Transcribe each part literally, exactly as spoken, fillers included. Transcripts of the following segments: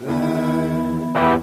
Hey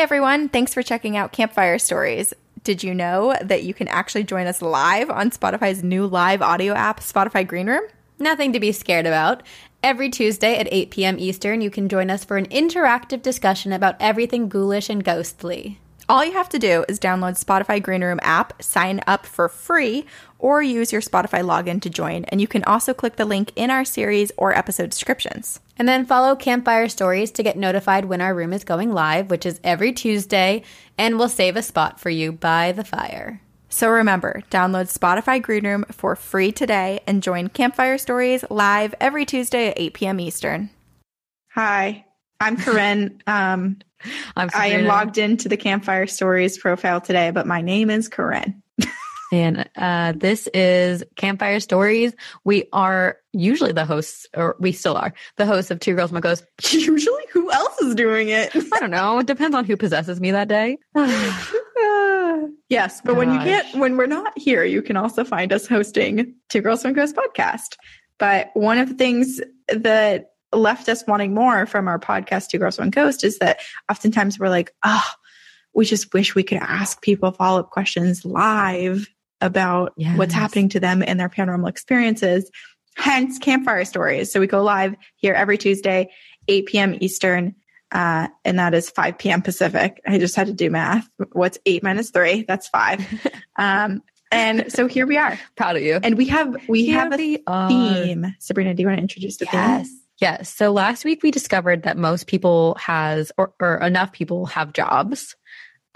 everyone, thanks for checking out Campfire Stories. Did you know that you can actually join us live on Spotify's new live audio app, Spotify Greenroom? Nothing to be scared about. Every Tuesday at eight p.m. Eastern, you can join us for an interactive discussion about everything ghoulish and ghostly. All you have to do is download Spotify Greenroom app, sign up for free, or use your Spotify login to join. And you can also click the link in our series or episode descriptions. And then follow Campfire Stories to get notified when our room is going live, which is every Tuesday, and we'll save a spot for you by the fire. So remember, download Spotify Greenroom for free today and join Campfire Stories live every Tuesday at eight p.m. Eastern. Hi, I'm Corinne. um, I'm I am logged into the Campfire Stories profile today, but my name is Corinne. And uh, this is Campfire Stories. We are usually the hosts, or we still are, the hosts of Two Girls One Ghost. Usually? Who else is doing it? I don't know. It depends on who possesses me that day. uh, yes, but Gosh. when you can't, when we're not here, you can also find us hosting Two Girls One Ghost podcast. But one of the things that left us wanting more from our podcast, Two Girls One Ghost, is that oftentimes we're like, oh, we just wish we could ask people follow-up questions live about yes. what's happening to them and their paranormal experiences, hence Campfire Stories. So we go live here every Tuesday, eight p.m. Eastern, uh, and that is five p.m. Pacific. I just had to do math. What's eight minus three? That's five. um, and so here we are. Proud of you. And we have we here have we a theme. Are. Sabrina, do you want to introduce the yes. theme? Yes. So last week we discovered that most people has, or, or enough people have jobs.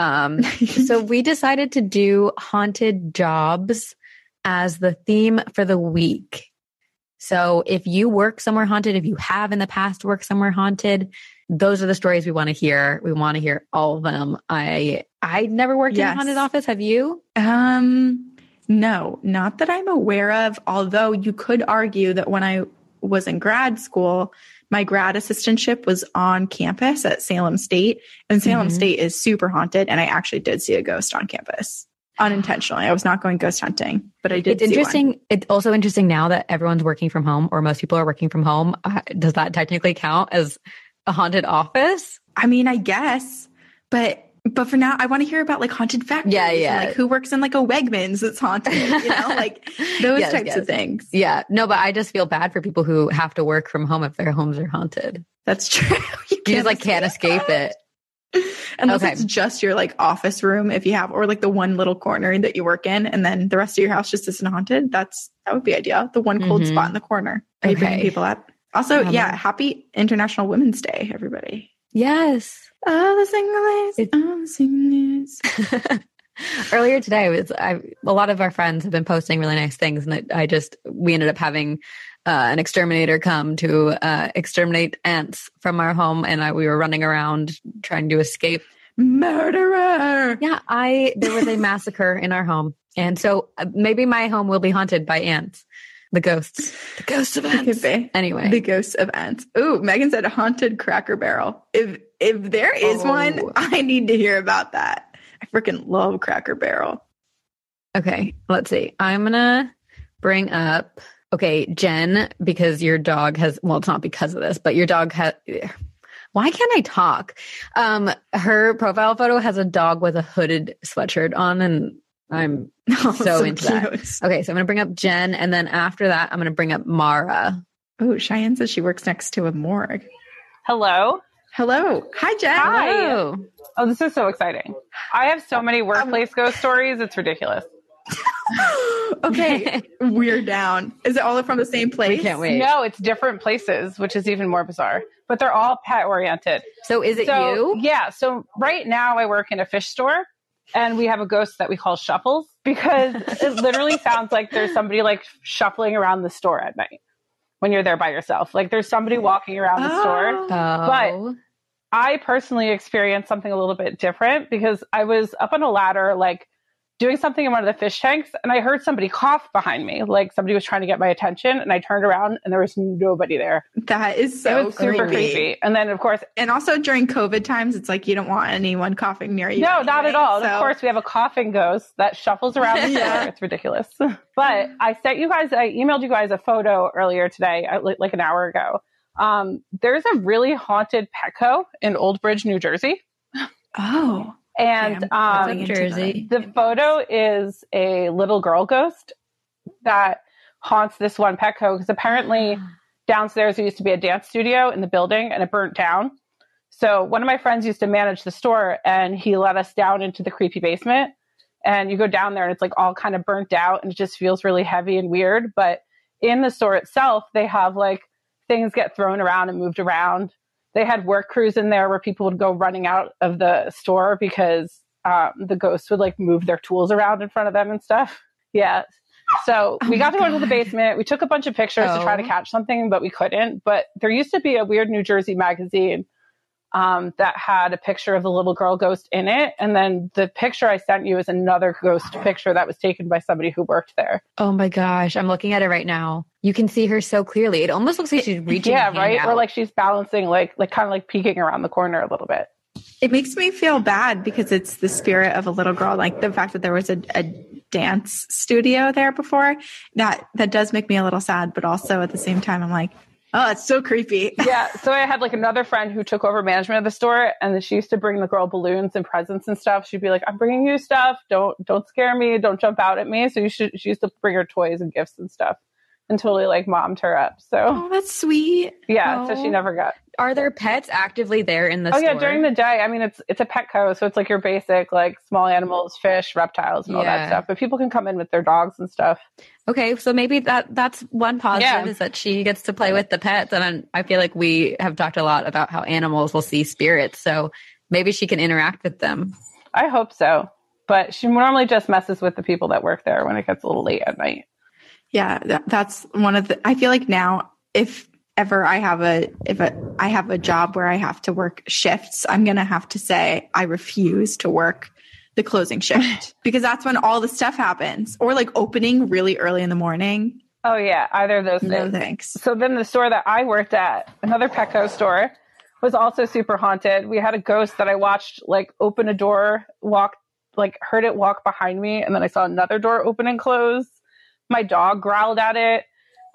Um, so we decided to do haunted jobs as the theme for the week. So if you work somewhere haunted, if you have in the past worked somewhere haunted, those are the stories we want to hear. We want to hear all of them. I, I never worked yes. in a haunted office. Have you? Um, no, not that I'm aware of. Although you could argue that when I was in grad school, my grad assistantship was on campus at Salem State, and Salem mm-hmm. State is super haunted. And I actually did see a ghost on campus unintentionally. I was not going ghost hunting, but I did. It's see interesting. One. It's also interesting now that everyone's working from home, or most people are working from home. Uh, does that technically count as a haunted office? I mean, I guess, but but for now, I want to hear about like haunted factories. Yeah, yeah. Like who works in like a Wegmans that's haunted, you know, like those yes, types yes. of things. Yeah. No, but I just feel bad for people who have to work from home if their homes are haunted. That's true. You, you just like can't escape that. it. Unless okay. it's just your like office room if you have, or like the one little corner that you work in and then the rest of your house just isn't haunted. That's, that would be ideal. The one cold mm-hmm. spot in the corner. Are you okay. bringing people up? Also, um, yeah. Happy International Women's Day, everybody. Yes. Oh, the single days, oh, the single days. Earlier today, I was I, a lot of our friends have been posting really nice things, and I, I just we ended up having uh, an exterminator come to uh, exterminate ants from our home, and I, we were running around trying to escape. Murderer! Yeah, I there was a massacre in our home, and so maybe my home will be haunted by ants. The ghosts. The ghosts of ants. Anyway. The ghosts of ants. Ooh, Megan said a haunted Cracker Barrel. If if there is oh. one, I need to hear about that. I freaking love Cracker Barrel. Okay, let's see. I'm going to bring up Okay, Jen, because your dog has, well, it's not because of this, but your dog has, why can't I talk? Um, her profile photo has a dog with a hooded sweatshirt on, and I'm oh, so, so into cute. that. Okay, so I'm going to bring up Jen, and then after that, I'm going to bring up Mara. Oh, Cheyenne says she works next to a morgue. Hello. Hello. Hi, Jen. Hi. Hello. Oh, this is so exciting. I have so many workplace um, ghost stories. It's ridiculous. Okay. We're down. Is it all from the same place? We can't wait. No, it's different places, which is even more bizarre, but they're all pet oriented. So is it so, you? Yeah. So right now I work in a fish store and we have a ghost that we call Shuffles because it literally sounds like there's somebody like shuffling around the store at night when you're there by yourself. Like there's somebody walking around the oh. store, oh. but I personally experienced something a little bit different because I was up on a ladder, like doing something in one of the fish tanks, and I heard somebody cough behind me. Like somebody was trying to get my attention, and I turned around and there was nobody there. That is so it was super creepy. creepy. And then of course, and also during COVID times, it's like you don't want anyone coughing near you. No, anyway, not at all. So. And of course, we have a coughing ghost that shuffles around the yeah. floor. It's ridiculous. But I sent you guys, I emailed you guys a photo earlier today, like an hour ago. Um, there's a really haunted Petco in Old Bridge, New Jersey. Oh. And um, New Jersey. The photo is a little girl ghost that haunts this one Petco because apparently downstairs there used to be a dance studio in the building and it burnt down. So one of my friends used to manage the store and he let us down into the creepy basement. And you go down there and it's like all kind of burnt out and it just feels really heavy and weird. But in the store itself, they have like things get thrown around and moved around. They had work crews in there where people would go running out of the store because um, the ghosts would like move their tools around in front of them and stuff. Yeah. So oh we got to go into the basement. We took a bunch of pictures oh. to try to catch something, but we couldn't. But there used to be a weird New Jersey magazine um, that had a picture of the little girl ghost in it. And then the picture I sent you is another ghost picture that was taken by somebody who worked there. Oh my gosh. I'm looking at it right now. You can see her so clearly. It almost looks like she's reaching. Yeah, right. Out. Or like she's balancing, like like kind of like peeking around the corner a little bit. It makes me feel bad because it's the spirit of a little girl. Like the fact that there was a, a dance studio there before, that that does make me a little sad. But also at the same time, I'm like, oh, it's so creepy. Yeah. So I had like another friend who took over management of the store, and she used to bring the girl balloons and presents and stuff. She'd be like, "I'm bringing you stuff. Don't don't scare me. Don't jump out at me." So you should. She used to bring her toys and gifts and stuff. And totally like mommed her up. So oh, that's sweet. Yeah. Oh. So she never got. Are there pets actively there in the oh, store? Oh yeah, during the day. I mean, it's it's a Petco, so it's like your basic like small animals, fish, reptiles, and yeah. all that stuff. But people can come in with their dogs and stuff. Okay, so maybe that that's one positive yeah. is that she gets to play with the pets, and I'm, I feel like we have talked a lot about how animals will see spirits, so maybe she can interact with them. I hope so, but she normally just messes with the people that work there when it gets a little late at night. Yeah, that, that's one of the, I feel like now if ever I have a, if a, I have a job where I have to work shifts, I'm going to have to say, I refuse to work the closing shift because that's when all the stuff happens, or like opening really early in the morning. Oh yeah. Either of those things. No thanks. So then the store that I worked at, another Petco store, was also super haunted. We had a ghost that I watched like open a door, walk, like heard it walk behind me. And then I saw another door open and close. My dog growled at it.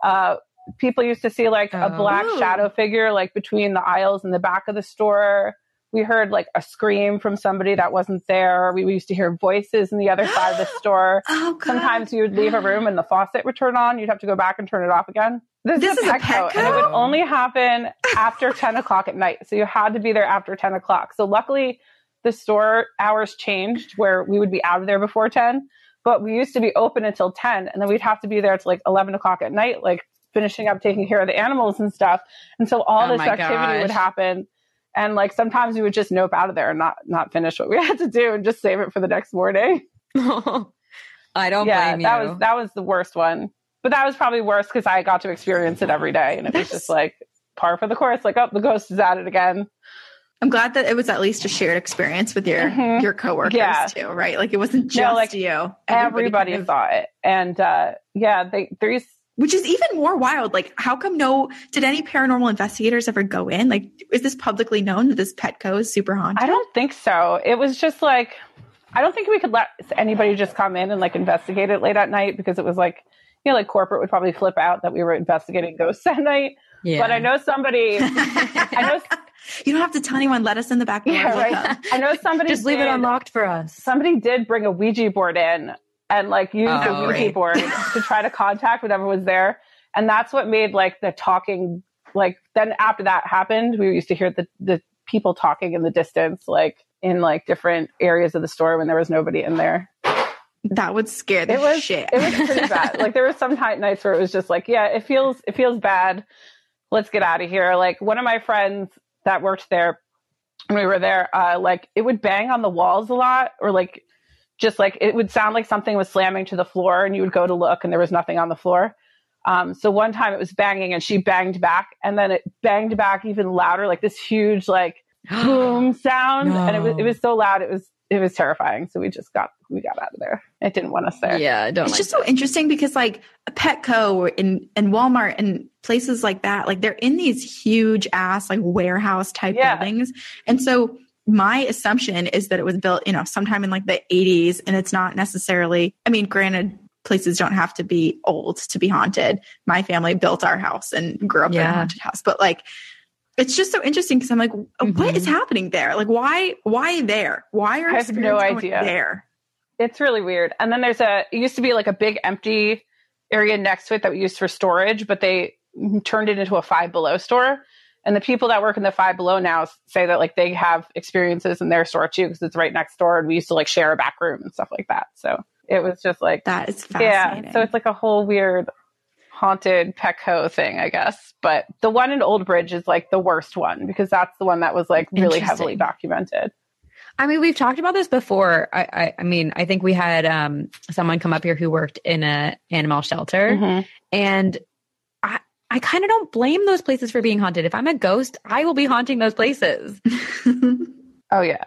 Uh, people used to see like a black oh. shadow figure, like between the aisles in the back of the store. We heard like a scream from somebody that wasn't there. We, we used to hear voices on the other side of the store. Oh, God. Sometimes you would leave a room and the faucet would turn on. You'd have to go back and turn it off again. This, this is, a, is Petco, a Petco, and it would only happen after ten o'clock at night. So you had to be there after ten o'clock. So luckily the store hours changed where we would be out of there before ten. But we used to be open until ten, and then we'd have to be there till like eleven o'clock at night, like finishing up taking care of the animals and stuff. And so all oh this activity gosh. would happen. And like sometimes we would just nope out of there and not not finish what we had to do and just save it for the next morning. I don't yeah, blame you. That was, that was the worst one. But that was probably worse because I got to experience it every day. And it was just like par for the course. Like, oh, the ghost is at it again. I'm glad that it was at least a shared experience with your mm-hmm. your coworkers yeah. too, right? Like it wasn't just no, like, you. Everybody, everybody kind of... saw it, and uh, yeah, they there's which is even more wild. Like, how come no? Did any paranormal investigators ever go in? Like, is this publicly known that this Petco is super haunted? I don't think so. It was just like I don't think we could let anybody just come in and like investigate it late at night because it was like feel like corporate would probably flip out that we were investigating ghosts that night. Yeah. But I know somebody, I know you don't have to tell anyone, let us in the back. Yeah, right. I know somebody just did, leave it unlocked for us. Somebody did bring a Ouija board in and like use oh, a Ouija right. board to try to contact whatever was there. And that's what made like the talking, like then after that happened, we used to hear the, the people talking in the distance, like in like different areas of the store when there was nobody in there. That would scare the it was, shit. It was pretty bad. Like there were some tight nights where it was just like, yeah, it feels, it feels bad. Let's get out of here. Like one of my friends that worked there when we were there, uh, like it would bang on the walls a lot, or like, just like, it would sound like something was slamming to the floor and you would go to look and there was nothing on the floor. Um, so one time it was banging and she banged back, and then it banged back even louder, like this huge, like boom sound. No. And it was, it was so loud. It was, it was terrifying. So we just got, we got out of there. It didn't want us there. Yeah. I don't it's like just that. So interesting because like Petco and, and Walmart and places like that, like they're in these huge ass, like warehouse type yeah. buildings. And so my assumption is that it was built, you know, sometime in like the eighties, and it's not necessarily, I mean, granted, places don't have to be old to be haunted. My family built our house and grew up yeah. in a haunted house, but like, it's just so interesting because I'm like, what mm-hmm. is happening there? Like, why, why there? Why are I have no idea there? It's really weird. And then there's a, it used to be like a big empty area next to it that we used for storage, but they turned it into a Five Below store. And the people that work in the Five Below now say that like they have experiences in their store too, because it's right next door. And we used to like share a back room and stuff like that. So it was just like, that is fascinating. Yeah. So it's like a whole weird haunted Petco thing, I guess. But the one in Old Bridge is like the worst one because that's the one that was like really heavily documented. I mean, we've talked about this before. I, I, I mean, I think we had um, someone come up here who worked in a animal shelter, mm-hmm. and I, I kind of don't blame those places for being haunted. If I'm a ghost, I will be haunting those places. Oh yeah.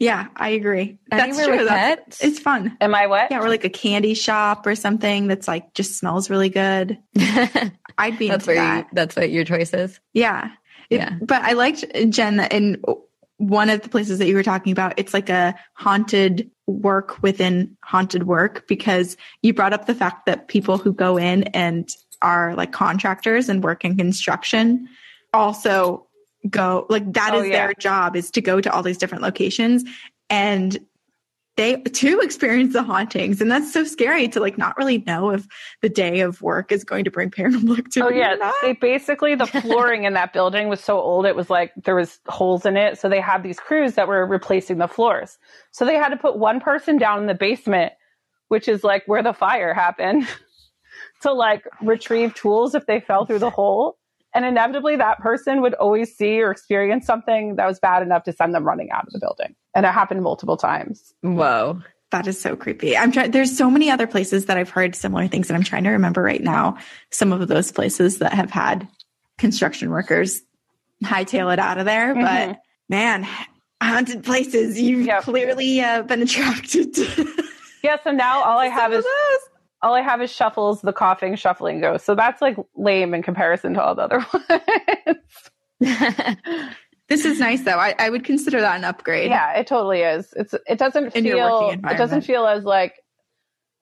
Yeah, I agree. That's Anywhere true. That's, it's fun. Am I what? Yeah, we're like a candy shop or something that's like just smells really good. I'd be that's into that. You, that's what your choice is? Yeah. It, yeah. But I liked, Jen, in one of the places that you were talking about, it's like a haunted work within haunted work, because you brought up the fact that people who go in and are like contractors and work in construction also go like that oh, is yeah. their job, is to go to all these different locations, and they too experience the hauntings. And that's so scary to like not really know if the day of work is going to bring paranormal activity. Oh yeah. They basically, the flooring in that building was so old. It was like, there was holes in it. So they had these crews that were replacing the floors. So they had to put one person down in the basement, which is like where the fire happened, to like retrieve tools if they fell through the hole. And inevitably that person would always see or experience something that was bad enough to send them running out of the building. And it happened multiple times. Whoa. That is so creepy. I'm trying, there's so many other places that I've heard similar things, and I'm trying to remember right now some of those places that have had construction workers hightail it out of there. Mm-hmm. But man, haunted places, you've yep. clearly uh, been attracted to. Yeah. So now all I have is All I have is Shuffles, the coughing, shuffling ghost. So that's like lame in comparison to all the other ones. This is nice though. I, I would consider that an upgrade. Yeah, it totally is. It's it doesn't in feel it doesn't feel as like,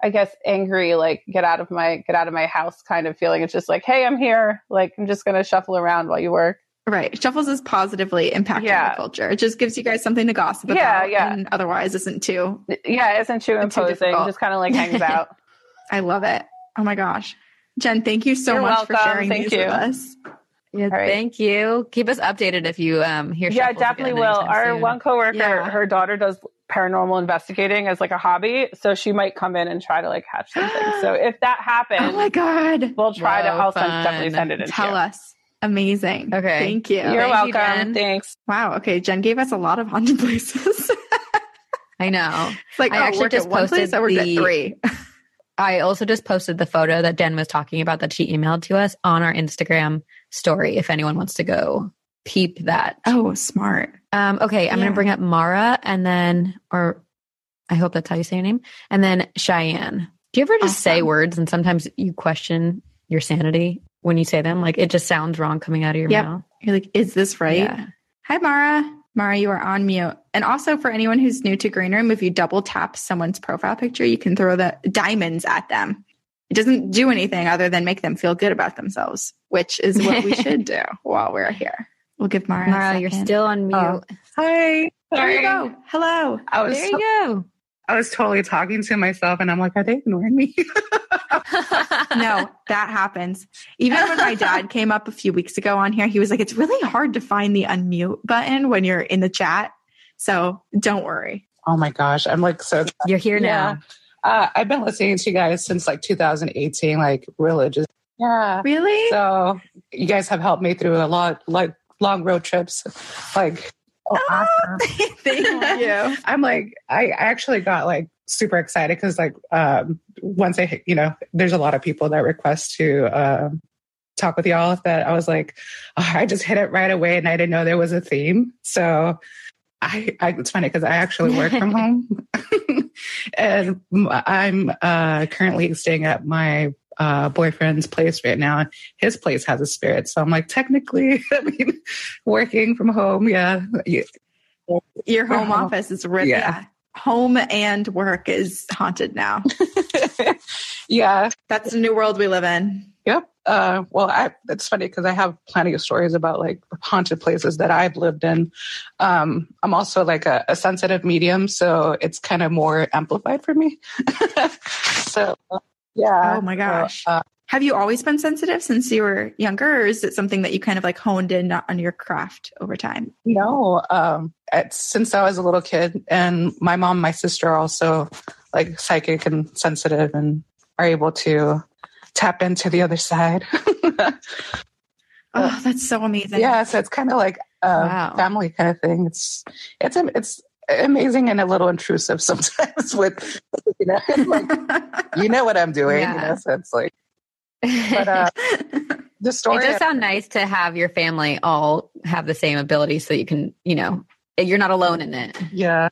I guess, angry, like get out of my get out of my house kind of feeling. It's just like, hey, I'm here. Like I'm just gonna shuffle around while you work. Right. Shuffles is positively impacting yeah. the culture. It just gives you guys something to gossip yeah, about. Yeah. And otherwise isn't too Yeah, isn't too imposing. Too just kind of like hangs out. I love it. Oh my gosh. Jen, thank you so You're much welcome. for sharing thank these you. with us. Yeah, right. Thank you. Keep us updated if you um, hear Yeah, definitely will. Our soon. one coworker, yeah. her daughter does paranormal investigating as like a hobby. So she might come in and try to like hatch something. So if that happens, oh my God, we'll try Whoa, to I'll send, definitely send it in. Tell us. Amazing. Okay. Thank you. You're thank welcome. You, Thanks. Wow. Okay. Jen gave us a lot of haunted places. I know. It's like, I oh, actually just one posted place, I worked the... at three. I also just posted the photo that Den was talking about that she emailed to us on our Instagram story, if anyone wants to go peep that. Oh, smart. Um, okay. I'm yeah. going to bring up Mara and then, or I hope that's how you say your name. And then Cheyenne. Do you ever just awesome. say words and sometimes you question your sanity when you say them? Like it just sounds wrong coming out of your yep. mouth. You're like, is this right? Yeah. Hi, Mara. Mara, you are on mute. And also for anyone who's new to Green Room, if you double tap someone's profile picture, you can throw the diamonds at them. It doesn't do anything other than make them feel good about themselves, which is what we should do while we're here. We'll give Mara. Mara, you're still on mute. Oh. Hi. There you go. Hello. I was there you to- go. I was totally talking to myself, and I'm like, are they ignoring me? No, that happens. Even when my dad came up a few weeks ago on here, he was like, it's really hard to find the unmute button when you're in the chat. So don't worry. Oh my gosh. I'm like, so you're here yeah. now. Uh, I've been listening to you guys since like two thousand eighteen, like religious. Yeah. Really? So you guys have helped me through a lot, like long road trips. Like, oh, awesome. Oh, thank you. I'm like, I actually got like super excited because like um, once I, you know, there's a lot of people that request to uh, talk with y'all that I was like, oh, I just hit it right away and I didn't know there was a theme. So I, I it's funny because I actually work from home and I'm uh, currently staying at my Uh, boyfriend's place right now. His place has a spirit. So I'm like, technically, I mean, working from home. Yeah. yeah. Your home, home office is ripped. Yeah. Home and work is haunted now. Yeah. That's the new world we live in. Yep. Uh, well, I, it's funny because I have plenty of stories about like haunted places that I've lived in. Um, I'm also like a, a sensitive medium. So it's kind of more amplified for me. so Yeah. Oh my gosh. Uh, Have you always been sensitive since you were younger, or is it something that you kind of like honed in on your craft over time? No. Um, it's, since I was a little kid, and my mom, and my sister are also like psychic and sensitive and are able to tap into the other side. Oh, that's so amazing. Yeah. So it's kind of like a wow. family kind of thing. It's, it's, it's, amazing and a little intrusive sometimes with, you know, like, you know what I'm doing. Yeah. You know, so it's like, but uh, the story. It does sound nice to have your family all have the same ability so you can, you know, you're not alone in it. Yeah.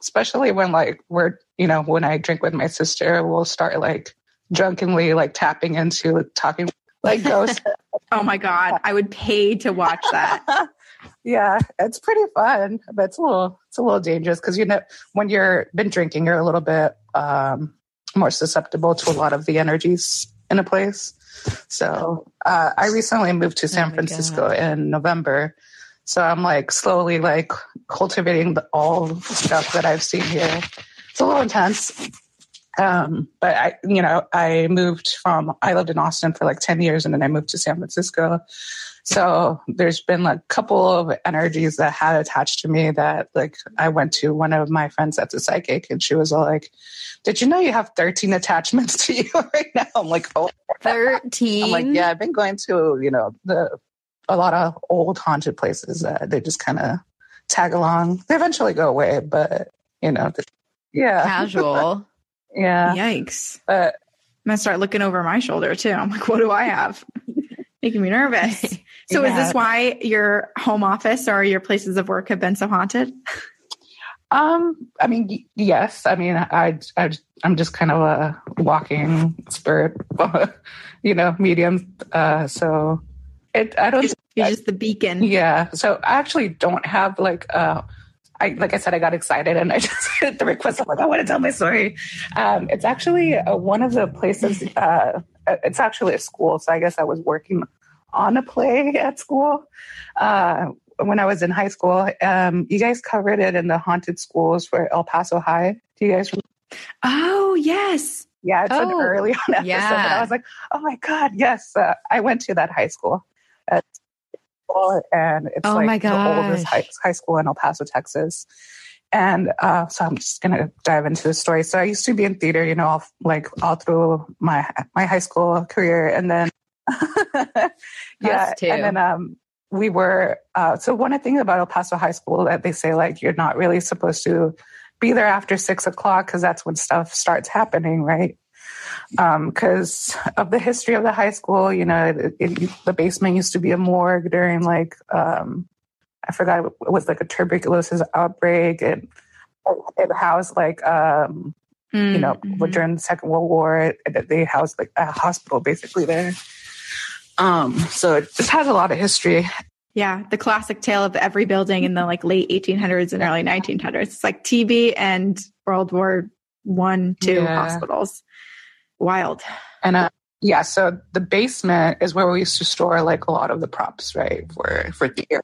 Especially when like we're, you know, when I drink with my sister, we'll start like drunkenly like tapping into like, talking like ghosts. Oh my God. I would pay to watch that. Yeah, it's pretty fun, but it's a little it's a little dangerous because, you know, when you're been drinking, you're a little bit um, more susceptible to a lot of the energies in a place. So uh, I recently moved to San oh Francisco God. in November. So I'm like slowly like cultivating the, all the stuff that I've seen here. It's a little intense. Um, but I, you know, I moved from, I lived in Austin for like ten years and then I moved to San Francisco. So there's been like a couple of energies that had attached to me that like I went to one of my friends that's a psychic and she was all like, did you know you have thirteen attachments to you right now? I'm like, oh, thirteen. I'm like, yeah, I've been going to, you know, the, a lot of old haunted places that they just kind of tag along. They eventually go away, but you know, the, yeah. Casual. Yeah. Yikes. But I'm going to start looking over my shoulder too. I'm like, what do I have? Making me nervous. So yeah. Is this why your home office or your places of work have been so haunted? Um, I mean, yes. I mean, I, I, I'm just kind of a walking spirit, you know, medium. Uh, so it, I don't, you're I, just the beacon. Yeah. So I actually don't have like, uh, I, like I said, I got excited and I just hit the request. I'm like, I want to tell my story. Um, it's actually uh, one of the places, uh, it's actually a school. So I guess I was working on a play at school uh, when I was in high school. Um, you guys covered it in the haunted schools for El Paso High. Do you guys remember? Oh, yes. Yeah, it's oh, an early on episode. Yeah. And I was like, oh my God, yes. Uh, I went to that high school. At, and it's oh like the oldest high, high school in El Paso, Texas. And uh, so I'm just going to dive into the story. So I used to be in theater, you know, all, like all through my my high school career. And then, yeah, and then um, we were, uh, so one thing about El Paso High School that they say, like, you're not really supposed to be there after six o'clock because that's when stuff starts happening, right? Because um, of the history of the high school, you know, it, it, the basement used to be a morgue during like, um, I forgot it was like a tuberculosis outbreak, and it housed like, um, mm, you know, mm-hmm. during the Second World War, it, they housed like a hospital basically there. Um, so it just has a lot of history. Yeah, the classic tale of every building in the like late eighteen hundreds and early nineteen hundreds. It's like T B and World War One, Two yeah. hospitals. Wild. And uh, yeah, so the basement is where we used to store like a lot of the props, right, for for theater.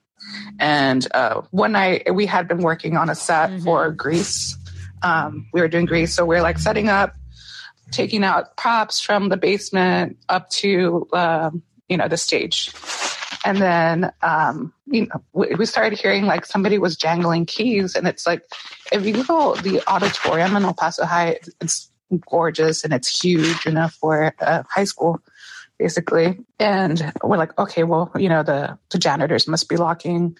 And uh, one night we had been working on a set mm-hmm. for Grease. Um, we were doing Grease, so we we're like setting up, taking out props from the basement up to um, you know, the stage. And then um, you know, we, we started hearing like somebody was jangling keys, and it's like, if you go the auditorium in El Paso High, it's gorgeous and it's huge enough for uh, high school, basically. And we're like, okay, well, you know, the, the janitors must be locking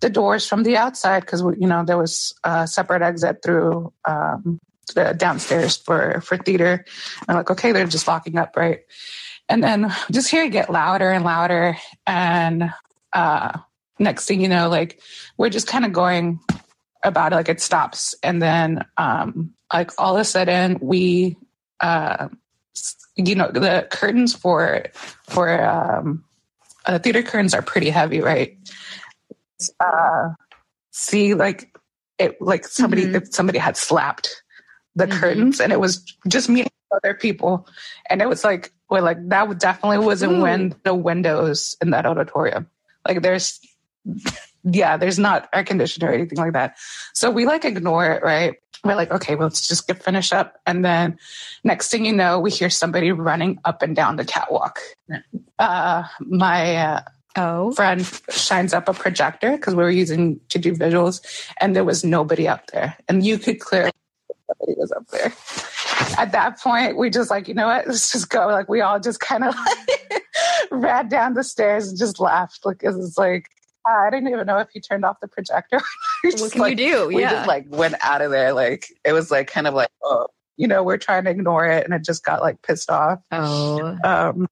the doors from the outside, because you know there was a separate exit through um, the downstairs for for theater. And I'm like, okay, they're just locking up, right? And then just hear it get louder and louder. And uh, next thing you know, like we're just kind of going about it, like it stops. And then um, like all of a sudden we, uh, you know, the curtains for, for um, uh, theater curtains are pretty heavy, right? Uh, see, like it, like somebody, mm-hmm. if somebody had slapped the mm-hmm. curtains, and it was just me and other people. And it was like, well, like that definitely wasn't Ooh. when the windows in that auditorium. Like there's, yeah, there's not air conditioner or anything like that. So we like ignore it, right? We're like, okay, well, let's just get finish up. And then next thing you know, we hear somebody running up and down the catwalk. Uh, my uh, oh. friend shines up a projector because we were using to do visuals, and there was nobody up there. And you could clearly see somebody was up there. At that point, we just like, you know what, let's just go. Like, we all just kind of like ran down the stairs and just laughed. Like, it was like, uh, I didn't even know if he turned off the projector. Just, what can like, you do? We yeah. just like went out of there. Like, it was like kind of like, oh, you know, we're trying to ignore it. And it just got like pissed off. Oh. Um,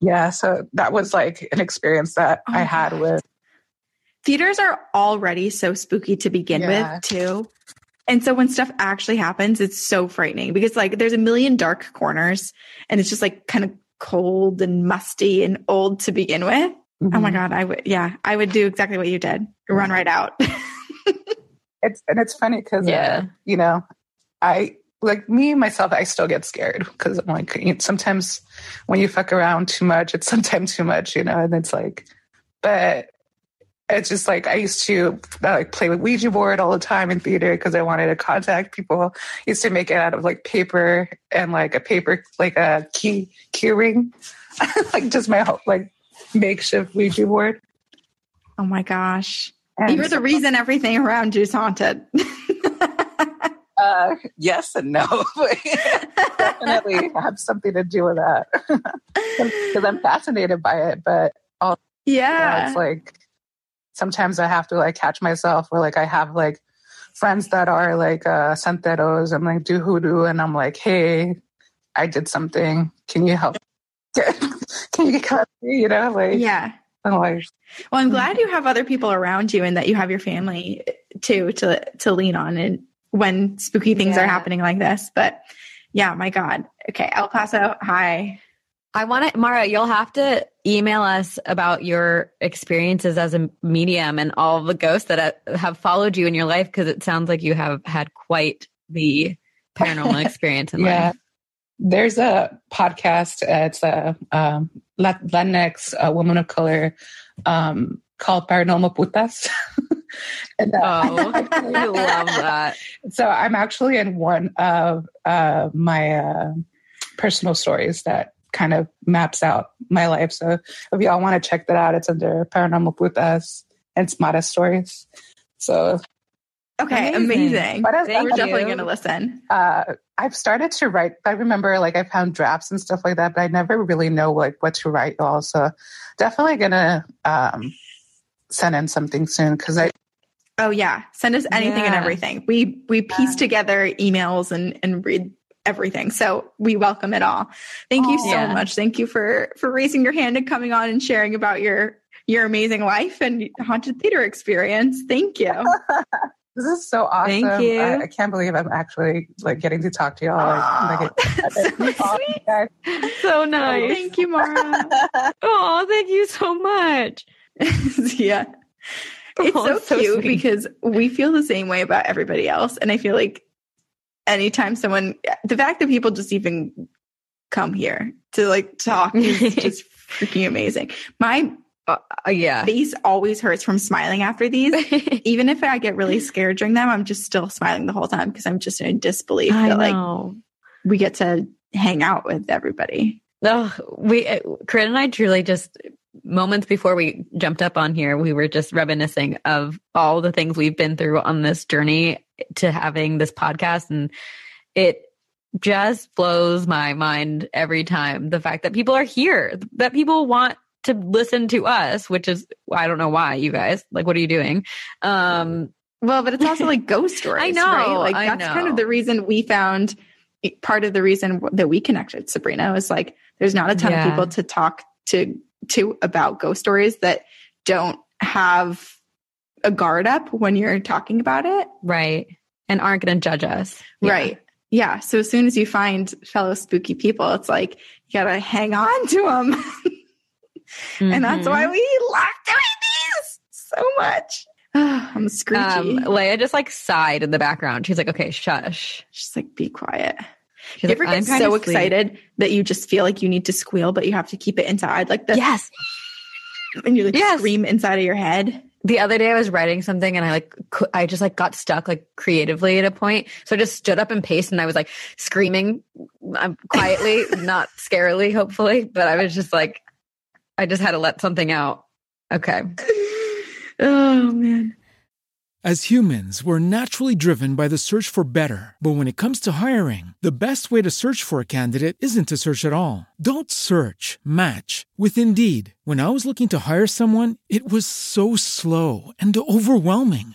yeah. So that was like an experience that oh I had God. with. Theaters are already so spooky to begin yeah. with, too. And so when stuff actually happens, it's so frightening because like there's a million dark corners and it's just like kind of cold and musty and old to begin with. Mm-hmm. Oh my God. I would, yeah, I would do exactly what you did. Run right out. it's And it's funny because, yeah. uh, you know, I like me, myself, I still get scared because I'm like, you know, sometimes when you fuck around too much, it's sometimes too much, you know, and it's like, but it's just like I used to like play with Ouija board all the time in theater because I wanted to contact people. I used to make it out of like paper and like a paper, like a key key ring, like just my whole like makeshift Ouija board. Oh my gosh! And you're the reason everything around you is haunted. uh, yes and no. Definitely have something to do with that because I'm fascinated by it. But all yeah, you know, it's like. Sometimes I have to like catch myself, or like I have like friends that are like uh, santeros and like do hoodoo, and I'm like, hey, I did something. Can you help? Can you help me? You know, like yeah. I'm like, well, I'm glad you have other people around you, and that you have your family too to to lean on, and when spooky things yeah. are happening like this. But yeah, my God. Okay, El Paso High. I want to, Mara, you'll have to email us about your experiences as a medium and all the ghosts that have followed you in your life, because it sounds like you have had quite the paranormal experience in yeah. life. There's a podcast, uh, it's a um, Latinx uh, woman of color um, called Paranormal Putas. and, uh, oh, I love that. So I'm actually in one of uh, my uh, personal stories that kind of maps out my life. So if y'all want to check that out, it's under Paranormal Putas and Smartest Stories. So okay, amazing. amazing. We're definitely going to listen. Uh, I've started to write. I remember like I found drafts and stuff like that, but I never really know like what to write, y'all. So definitely going to um, send in something soon because I. Oh yeah, send us anything yeah. and everything. We we piece yeah. together emails and and read. Everything. So we welcome it all. Thank you oh, so yeah. much. Thank you for, for raising your hand and coming on and sharing about your, your amazing life and haunted theater experience. Thank you. This is so awesome. Thank you. I, I can't believe I'm actually like getting to talk to y'all. Oh, like, like, so, sweet. so nice. Oh, thank you, Mara. Oh, thank you so much. yeah. It's oh, so, so cute sweet. Because we feel the same way about everybody else. And I feel like anytime someone, the fact that people just even come here to like talk is just freaking amazing. My uh, yeah. face always hurts from smiling after these. Even if I get really scared during them, I'm just still smiling the whole time because I'm just in disbelief I that know. like we get to hang out with everybody. Oh, we, uh, Corinne and I truly just moments before we jumped up on here, we were just reminiscing of all the things we've been through on this journey to having this podcast. And it just blows my mind every time. The fact that people are here, that people want to listen to us, which is, I don't know why you guys, like, what are you doing? Um, well, but it's also like ghost stories. I know. Right? Like I that's know. kind of the reason we found part of the reason that we connected, Sabrina, is like, there's not a ton yeah. of people to talk to, to about ghost stories that don't have a guard up when you're talking about it. Right. And aren't going to judge us. Yeah. Right. Yeah. So as soon as you find fellow spooky people, it's like, you got to hang on to them. Mm-hmm. And that's why we love doing these so much. I'm screechy. Um, Leia just like sighed in the background. She's like, okay, shush. She's like, be quiet. She's you like, ever I'm get so excited that you just feel like you need to squeal, but you have to keep it inside? Like the Yes. And you like yes. scream inside of your head. The other day I was writing something and I like, I just like got stuck like creatively at a point. So I just stood up and paced and I was like screaming um, quietly, not scarily, hopefully. But I was just like, I just had to let something out. Okay. Oh, man. As humans, we're naturally driven by the search for better. But when it comes to hiring, the best way to search for a candidate isn't to search at all. Don't search, match with Indeed. When I was looking to hire someone, it was so slow and overwhelming.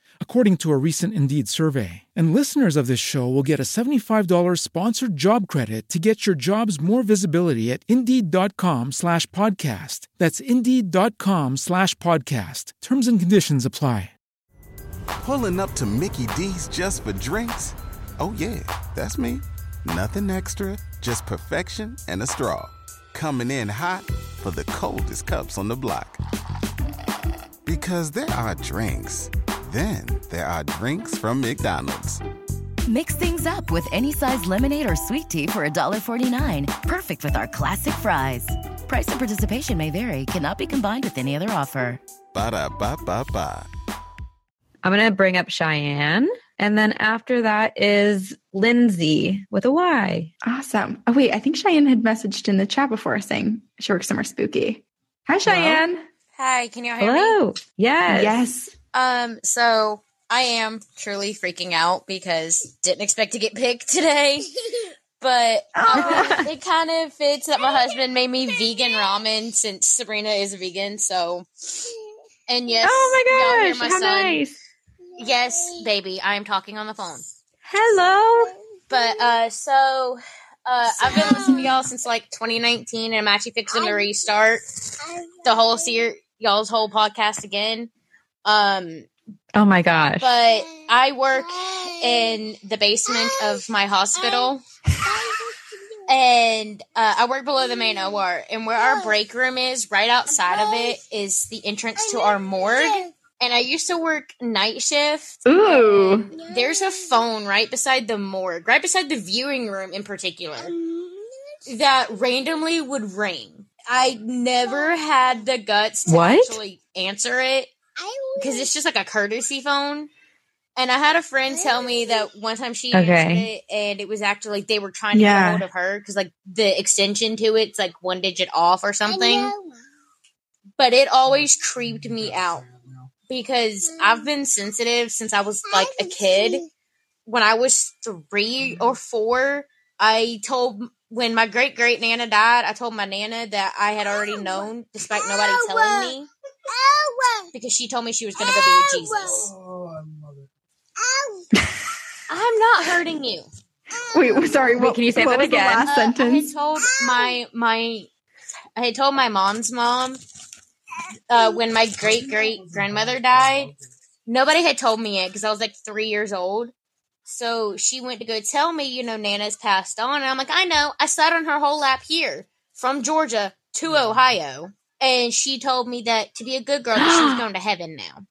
according to a recent Indeed survey. And listeners of this show will get a seventy-five dollars sponsored job credit to get your jobs more visibility at Indeed.com slash podcast. That's Indeed.com slash podcast. Terms and conditions apply. Pulling up to Mickey D's just for drinks? Oh yeah, that's me. Nothing extra, just perfection and a straw. Coming in hot for the coldest cups on the block. Because there are drinks. Then there are drinks from McDonald's. Mix things up with any size lemonade or sweet tea for one forty-nine. Perfect with our classic fries. Price and participation may vary. Cannot be combined with any other offer. Ba-da-ba-ba-ba. I'm going to bring up Cheyenne. And then after that is Lindsay with a Y. Awesome. Oh, wait. I think Cheyenne had messaged in the chat before saying she works somewhere spooky. Hi, Cheyenne. Hello. Hi. Can you hear Hello. me? Yes. Yes. Um, so I am truly freaking out because didn't expect to get picked today. But um, it kind of fits that my husband made me vegan ramen since Sabrina is a vegan. So, and yes. Oh, my gosh. Y'all hear my How son. nice. Yes, baby, I am talking on the phone. Hello. But, uh, so, uh, I've been listening to y'all since, like, twenty nineteen, and I'm actually fixing to restart the whole series, y'all's whole podcast again. Um. Oh, my gosh. But I work in the basement of my hospital, and uh, I work below the main O R, and where our break room is, right outside of it, is the entrance to our morgue. And I used to work night shift. Ooh. There's a phone right beside the morgue, right beside the viewing room in particular, that randomly would ring. I never had the guts to what? actually answer it because it's just like a courtesy phone. And I had a friend tell me that one time she okay. answered it and it was actually like they were trying to yeah. get a hold of her because like the extension to it's like one digit off or something. But it always creeped me out. Because I've been sensitive since I was, like, a kid. When I was three or four, I told, when my great-great-nana died, I told my nana that I had already known, despite nobody telling me. Because she told me she was going to go be with Jesus. I'm not hurting you. Wait, sorry. What, Wait, can you say what that again? The last uh, sentence? I told my my I told my mom's mom uh, when my great great grandmother died. Nobody had told me it because I was like three years old. So she went to go tell me, you know, Nana's passed on. And I'm like, I know. I sat on her whole lap here from Georgia to Ohio. And she told me that to be a good girl, she's going to heaven now.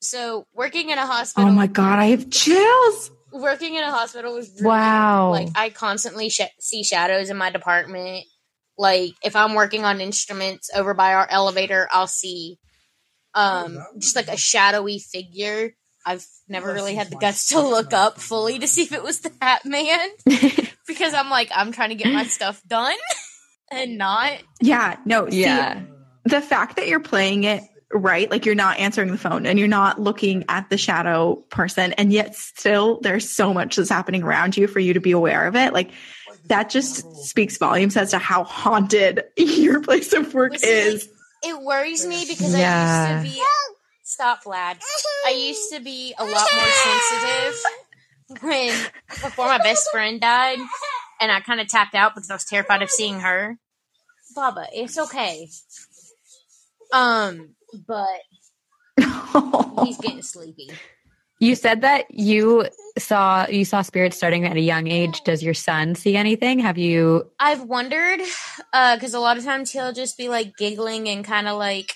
So working in a hospital. Oh, my God. I have chills. Working in a hospital was really, wow. Like, I constantly sh- see shadows in my department. Like, if I'm working on instruments over by our elevator, I'll see um, just like a shadowy figure. I've never really had the guts to look up fully to see if it was the Hat Man because I'm like, I'm trying to get my stuff done and not. Yeah. No. Yeah. See, the fact that you're playing it right, like you're not answering the phone and you're not looking at the shadow person, and yet still there's so much that's happening around you for you to be aware of it. Like, that just speaks volumes as to how haunted your place of work Which, is. Like, it worries me because yeah. I used to be. Stop, lad. I used to be a lot more sensitive when before my best friend died, and I kind of tapped out because I was terrified of seeing her. Baba, it's okay. Um, but he's getting sleepy. You said that you saw you saw spirits starting at a young age. Does your son see anything? Have you? I've wondered, uh, because a lot of times he'll just be like giggling and kind of like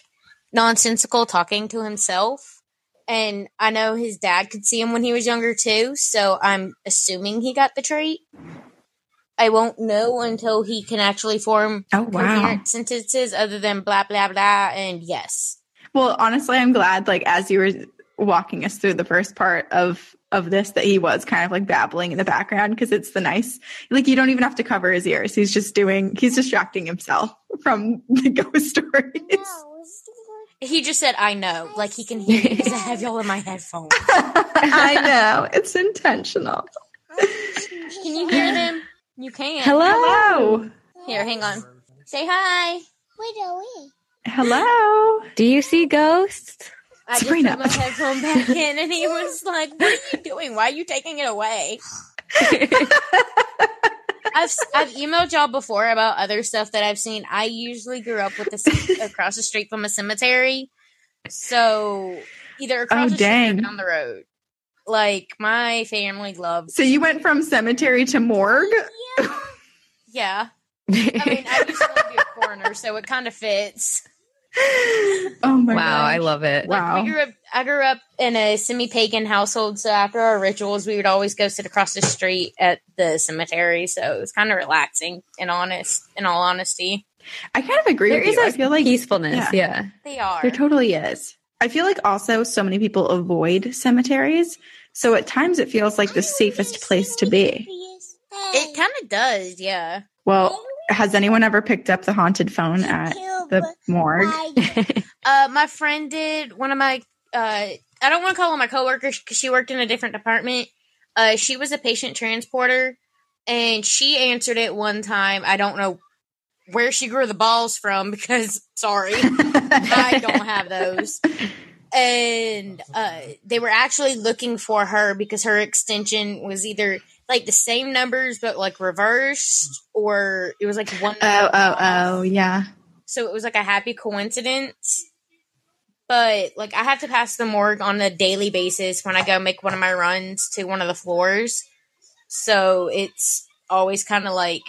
nonsensical talking to himself, and I know his dad could see him when he was younger too, so I'm assuming he got the trait. I won't know until he can actually form oh, wow. coherent sentences other than blah blah blah and yes. Well, honestly, I'm glad, like, as you were walking us through the first part of of this, that he was kind of like babbling in the background, because it's the nice, like, you don't even have to cover his ears. He's just doing he's distracting himself from the ghost stories. No. He just said, I know. Like, he can hear me because I have y'all in my headphones. I know. It's intentional. Can you hear them? You can. Hello. Hello. Here, hang on. Say hi. Wait, are we? Hello. Do you see ghosts? I just Sabrina. Put my headphone back in, and he was like, what are you doing? Why are you taking it away? I've I've emailed y'all before about other stuff that I've seen. I usually grew up with this across the street from a cemetery, so either across oh, the dang. street or down the road. Like, my family loves. So you went from cemetery to morgue? Yeah. yeah. I mean, I used to be a coroner, so it kind of fits. Oh my! Wow, gosh. I love it. Like, wow. We grew up, I grew up in a semi-pagan household, so after our rituals, we would always go sit across the street at the cemetery. So it was kind of relaxing and honest. In all honesty, I kind of agree there with is you. A I feel like peacefulness. Yeah. yeah, they are. There totally is. I feel like also so many people avoid cemeteries, so at times it feels like the safest place to be. It kind of does, yeah. Well, has anyone ever picked up the haunted phone at the morgue? uh, my friend did. One of my, uh, I don't want to call her my coworker because she worked in a different department. Uh, she was a patient transporter, and she answered it one time. I don't know where she grew the balls from because, sorry, I don't have those. And uh, they were actually looking for her because her extension was either like the same numbers but like reversed, or it was like one number. Oh, oh, oh, yeah. So it was like a happy coincidence. But like, I have to pass the morgue on a daily basis when I go make one of my runs to one of the floors. So it's always kind of like,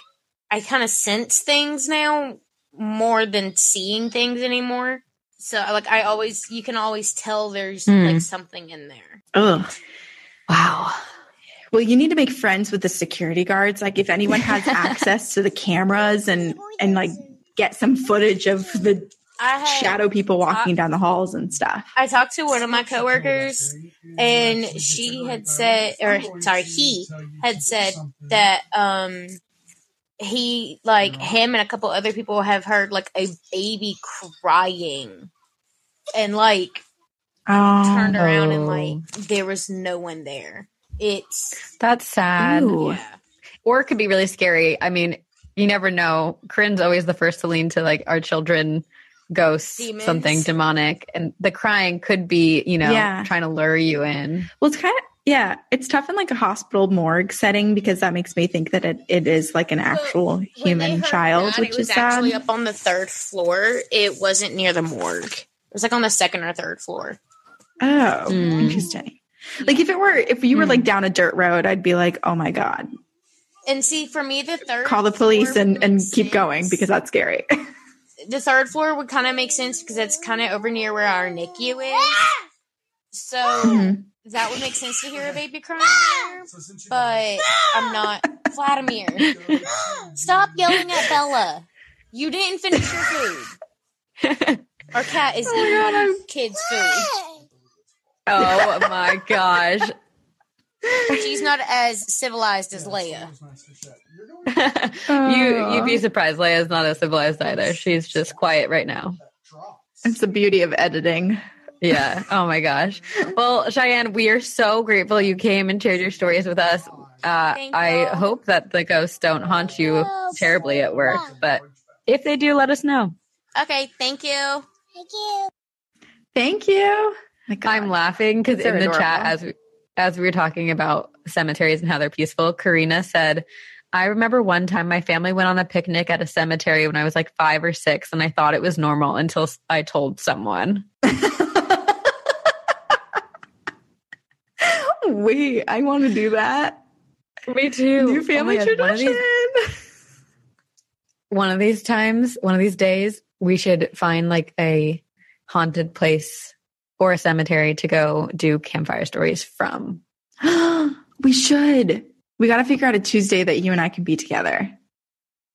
I kind of sense things now more than seeing things anymore. So like, I always, you can always tell there's mm. like something in there. Oh, wow. Well, you need to make friends with the security guards. Like, if anyone has access to the cameras and, and like get some footage of the shadow people walking talk- down the halls and stuff. I talked to one of my coworkers, and she had said, or sorry, he had said that um, he, like him and a couple other people have heard like a baby crying, and like oh. turned around and like there was no one there. It's that's sad. Yeah. Or it could be really scary. I mean, you never know. Corinne's always the first to lean to like our children, ghosts, demons, something demonic, and the crying could be, you know, yeah. trying to lure you in. Well, it's kind of Yeah, it's tough in like a hospital morgue setting because that makes me think that it, it is like an actual but human child, that, which is sad. It was actually up on the third floor. It wasn't near the morgue. It was like on the second or third floor. Oh, mm. Interesting. Like if it were, if you were mm. like down a dirt road, I'd be like, oh my God. And see, for me, the third Call the police and, and keep going because that's scary. The third floor would kind of make sense because that's kind of over near where our N I C U is. So mm-hmm. that would make sense to hear a baby crying there, but I'm not. Vladimir, stop yelling at Bella. You didn't finish your food. Our cat is eating out of kids' food. Oh my gosh. She's not as civilized as Leia. you, you'd be surprised. Leia's not as civilized either. She's just quiet right now. It's the beauty of editing. Yeah. Oh my gosh. Well, Cheyenne, we are so grateful you came and shared your stories with us. Uh, I hope that the ghosts don't haunt you terribly at work, but if they do, let us know. Okay. Thank you. Thank you. Thank you. I'm laughing because in the chat, as we, as we were talking about cemeteries and how they're peaceful, Karina said, I remember one time my family went on a picnic at a cemetery when I was like five or six, and I thought it was normal until I told someone. Wait, I want to do that. Me too. New family oh tradition. One of, these, one of these times, one of these days, we should find like a haunted place or a cemetery to go do Campfire Stories from. We should. We got to figure out a Tuesday that you and I can be together.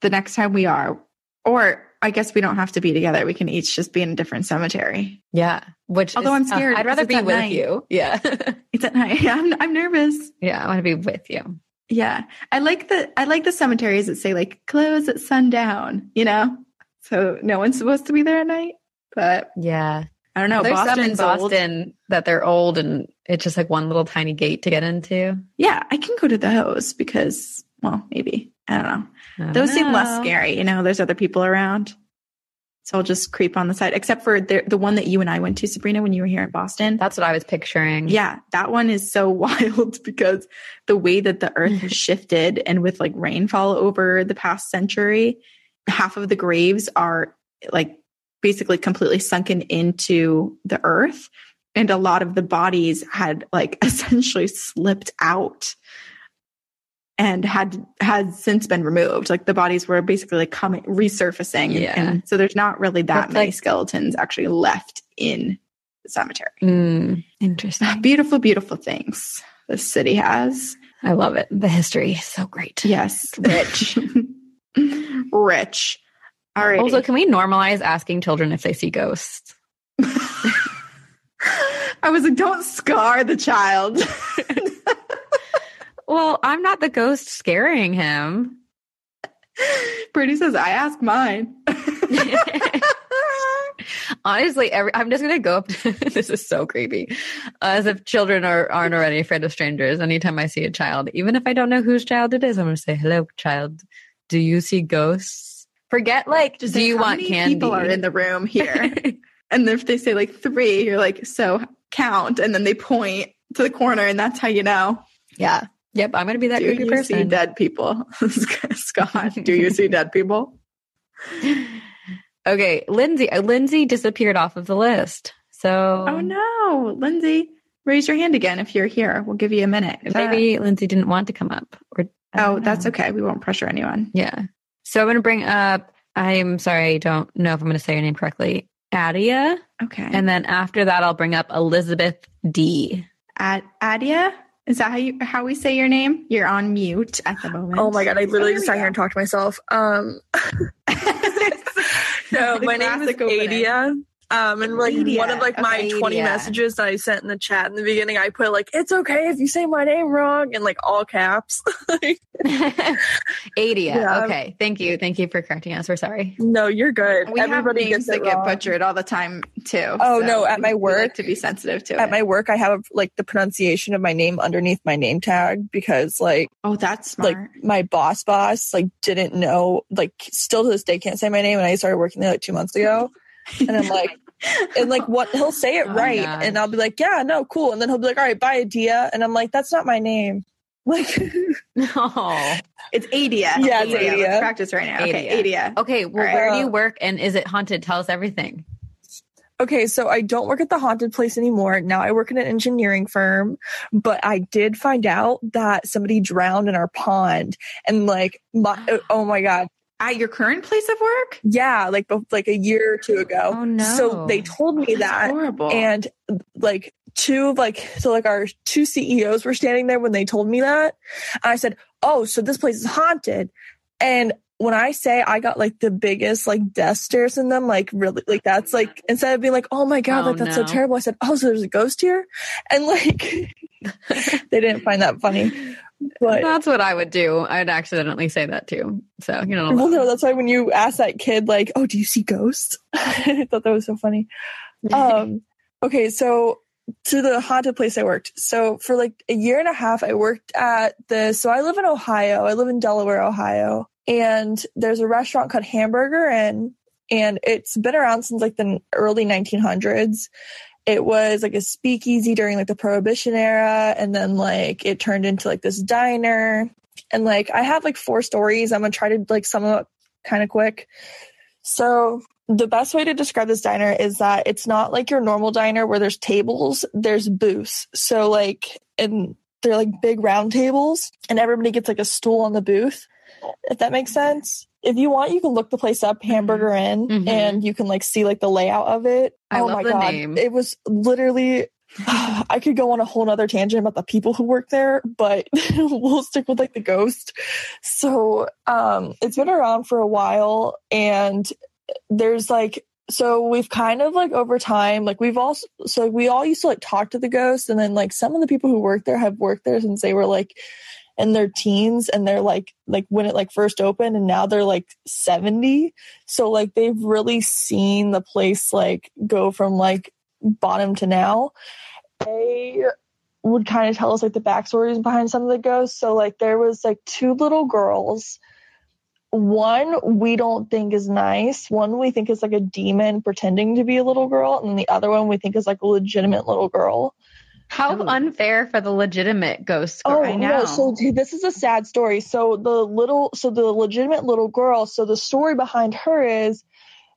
The next time we are. Or I guess we don't have to be together. We can each just be in a different cemetery. Yeah. Which Although is, I'm scared. Uh, I'd rather be with night. you. Yeah. It's at night. Yeah, I'm, I'm nervous. Yeah. I want to be with you. Yeah. I like the, I like the cemeteries that say like close at sundown, you know? So no one's supposed to be there at night, but yeah. I don't know. There's Boston's some in Boston old. That they're old and it's just like one little tiny gate to get into. Yeah. I can go to those because, well, maybe. I don't know. I don't those know. Seem less scary. You know, there's other people around. So I'll just creep on the side, except for the, the one that you and I went to, Sabrina, when you were here in Boston. That's what I was picturing. Yeah. That one is so wild because the way that the earth has shifted and with like rainfall over the past century, half of the graves are like basically completely sunken into the earth. And a lot of the bodies had like essentially slipped out and had had since been removed. Like the bodies were basically like coming, resurfacing. Yeah. And so there's not really that That's many like, skeletons actually left in the cemetery. Mm, interesting. Beautiful, beautiful things the city has. I love it. The history is so great. Yes. It's rich. Rich. Alrighty. Also, can we normalize asking children if they see ghosts? I was like, don't scar the child. Well, I'm not the ghost scaring him. Brittany says, I ask mine. Honestly, every, I'm just going to go up. To, this is so creepy. Uh, as if children are, aren't already afraid of strangers. Anytime I see a child, even if I don't know whose child it is, I'm going to say, hello, child. Do you see ghosts? Forget, like, just do you want candy? How many people are in the room here? And if they say, like, three, you're like, so count. And then they point to the corner, and that's how you know. Yeah. Yep, I'm going to be that creepy person. Do you see dead people? Scott, do you see dead people? Okay, Lindsay. Lindsay disappeared off of the list. So. Oh, no. Lindsay, raise your hand again if you're here. We'll give you a minute. Maybe uh, Lindsay didn't want to come up. Or, oh, know. That's okay. We won't pressure anyone. Yeah. So I'm going to bring up, I'm sorry, I don't know if I'm going to say your name correctly, Adia. Okay. And then after that, I'll bring up Elizabeth D. Ad- Adia? Is that how you how we say your name? You're on mute at the moment. Oh my God, I literally oh, just sat here and talked to myself. Um, no, my name is Adia. Um, and like Adia. One of like my okay, twenty Adia. Messages that I sent in the chat in the beginning, I put like, it's okay if you say my name wrong in like all caps. Like, Adia. Yeah. Okay. Thank you. Thank you for correcting us. We're sorry. No, you're good. We Everybody have names that get butchered all the time too. Oh so no. At my work. Like to be sensitive to at it. At my work, I have like the pronunciation of my name underneath my name tag because like, oh, that's smart. Like my boss boss, like didn't know, like still to this day, can't say my name. And I started working there like two months ago. And I'm like, And like, what he'll say it oh, right, gosh. And I'll be like, yeah, no, cool. And then he'll be like, all right, bye, Adia. And I'm like, that's not my name. Like, no, it's Adia. Yeah, it's Adia. Adia. Let's practice right now. Adia. Okay, Adia. Okay, well, right. Where do you work, and is it haunted? Tell us everything. Okay, so I don't work at the haunted place anymore. Now I work in an engineering firm, but I did find out that somebody drowned in our pond, and like, my, oh my god. At your current place of work? Yeah, like like a year or two ago. Oh no! So they told me That's that, horrible. And like two of like so like our two C E Os were standing there when they told me that, and I said, "Oh, so this place is haunted," and. When I say I got like the biggest like death stares in them, like really, like that's like, instead of being like, oh my God, oh, like, that's no. so terrible. I said, oh, so there's a ghost here. And like, they didn't find that funny. But that's what I would do. I'd accidentally say that too. So, you know, well, no, that's why when you ask that kid, like, oh, do you see ghosts? I thought that was so funny. Um, okay. So to the haunted place I worked. So for like a year and a half, I worked at the, so I live in Ohio. I live in Delaware, Ohio. And there's a restaurant called Hamburger Inn, and it's been around since like the early nineteen hundreds. It was like a speakeasy during like the Prohibition era, and then like it turned into like this diner. And like I have like four stories. I'm gonna try to like sum them up kind of quick. So the best way to describe this diner is that it's not like your normal diner where there's tables, there's booths. So like, and they're like big round tables, and everybody gets like a stool on the booth. If that makes sense. If you want, you can look the place up, Hamburger Inn, mm-hmm. and you can like see like the layout of it. I oh love my the god, name. It was literally. Uh, I could go on a whole nother tangent about the people who work there, but we'll stick with like the ghost. So um, it's been around for a while, and there's like so we've kind of like over time, like we've all so we all used to like talk to the ghost, and then like some of the people who work there have worked there since they were like. And they're teens, and they're like like when it like first opened, and now they're like seventy. So like they've really seen the place like go from like bottom to now. They would kind of tell us like the backstories behind some of the ghosts. So like there was like two little girls. One we don't think is nice. One we think is like a demon pretending to be a little girl, and then the other one we think is like a legitimate little girl. How oh. unfair for the legitimate ghost girl. Oh, I know. No. So dude, this is a sad story. So the little, so the legitimate little girl. So the story behind her is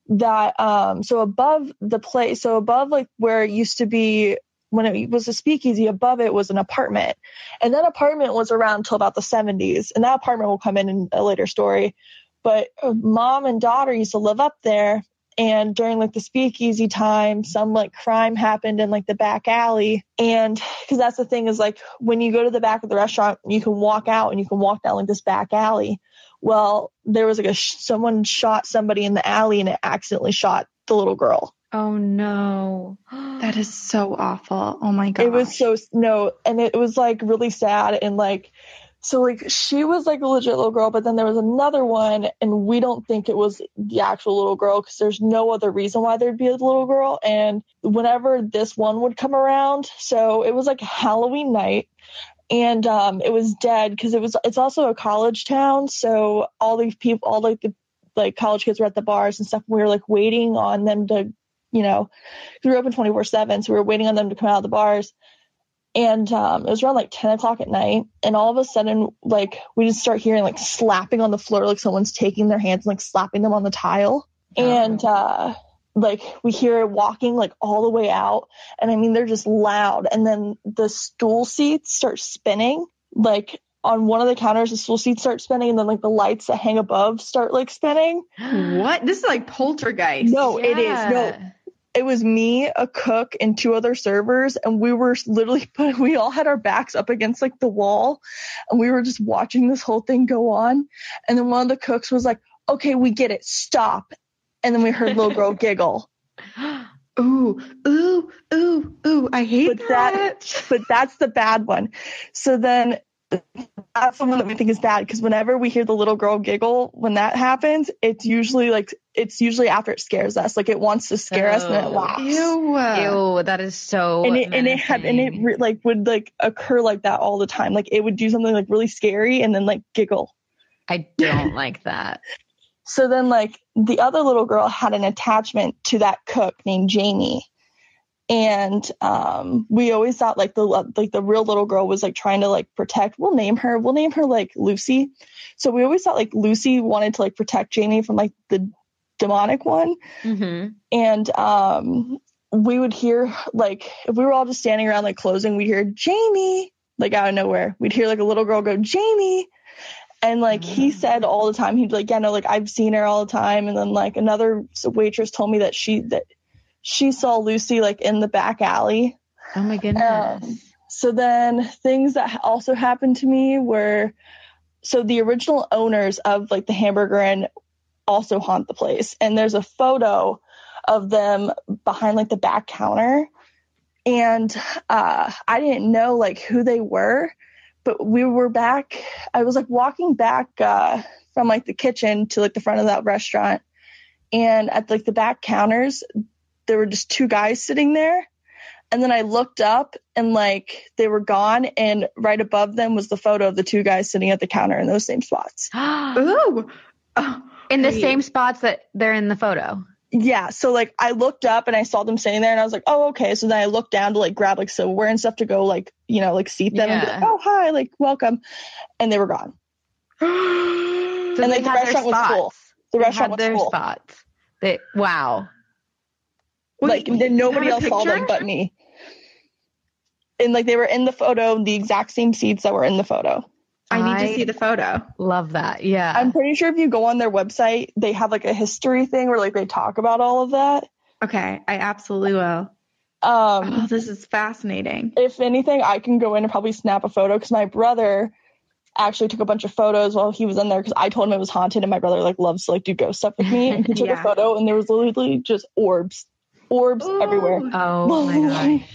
that, um, so above the place, so above like where it used to be when it was a speakeasy, above it was an apartment, and that apartment was around until about the seventies. And that apartment will come in in a later story, but mom and daughter used to live up there. And during like the speakeasy time, some like crime happened in like the back alley. And because that's the thing is like when you go to the back of the restaurant, you can walk out and you can walk down like this back alley. Well, there was like a sh- someone shot somebody in the alley, and it accidentally shot the little girl. Oh, no. That is so awful. Oh, my God. It was so no. And it was like really sad. And like so like she was like a legit little girl, but then there was another one, and we don't think it was the actual little girl because there's no other reason why there'd be a little girl. And whenever this one would come around, so it was like Halloween night, and um, it was dead because it was it's also a college town, so all these people, all like the like college kids were at the bars and stuff. And we were like waiting on them to, you know, we were open twenty-four seven, so we were waiting on them to come out of the bars. And um, it was around like ten o'clock at night. And all of a sudden, like we just start hearing like slapping on the floor, like someone's taking their hands and like slapping them on the tile. Oh. And uh, like we hear it walking like all the way out. And I mean, they're just loud. And then the stool seats start spinning. Like on one of the counters, the stool seats start spinning. And then like the lights that hang above start like spinning. What? This is like poltergeist. No, yeah. It is. No. It was me, a cook, and two other servers, and we were literally, we all had our backs up against, like, the wall, and we were just watching this whole thing go on, and then one of the cooks was like, okay, we get it, stop, and then we heard little girl giggle. Ooh, ooh, ooh, ooh, I hate but that. that. But that's the bad one. So then... That's the one that we think is bad because whenever we hear the little girl giggle, when that happens, it's usually like it's usually after it scares us. Like it wants to scare oh. us and it laughs. Ew, ew, that is so. And it and it, had, and it re- like would like occur like that all the time. Like it would do something like really scary and then like giggle. I don't like that. So then, like, the other little girl had an attachment to that cook named Jamie. And um, we always thought, like, the like the real little girl was, like, trying to, like, protect. We'll name her. We'll name her, like, Lucy. So we always thought, like, Lucy wanted to, like, protect Jamie from, like, the demonic one. Mm-hmm. And um, we would hear, like, if we were all just standing around, like, closing, we'd hear, Jamie, like, out of nowhere. We'd hear, like, a little girl go, Jamie. And, like, mm-hmm. he said all the time, he'd be like, yeah, no, like, I've seen her all the time. And then, like, another waitress told me that she that she saw Lucy, like, in the back alley. Oh, my goodness. Um, so then things that also happened to me were, so the original owners of, like, the Hamburger Inn also haunt the place. And there's a photo of them behind, like, the back counter. And uh, I didn't know, like, who they were. But we were back. I was, like, walking back uh, from, like, the kitchen to, like, the front of that restaurant. And at, like, the back counters, there were just two guys sitting there. And then I looked up and, like, they were gone. And right above them was the photo of the two guys sitting at the counter in those same spots. Ooh. Oh, in the same spots that they're in the photo. Yeah. So, like, I looked up and I saw them sitting there and I was like, oh, okay. So then I looked down to, like, grab, like, silverware and stuff to go, like, you know, like, seat them yeah. and be like, oh, hi, like, welcome. And they were gone. So and like, the restaurant was full. The restaurant was full. Spots. They, wow. Like, Wait, then nobody else saw them but me. And, like, they were in the photo, the exact same seats that were in the photo. I need to see the photo. Love that. Yeah. I'm pretty sure if you go on their website, they have, like, a history thing where, like, they talk about all of that. Okay. I absolutely will. Um, oh, this is fascinating. If anything, I can go in and probably snap a photo because my brother actually took a bunch of photos while he was in there because I told him it was haunted and my brother, like, loves to, like, do ghost stuff with me. And he took yeah. a photo and there was literally just orbs. Orbs Ooh. everywhere. Oh, my God.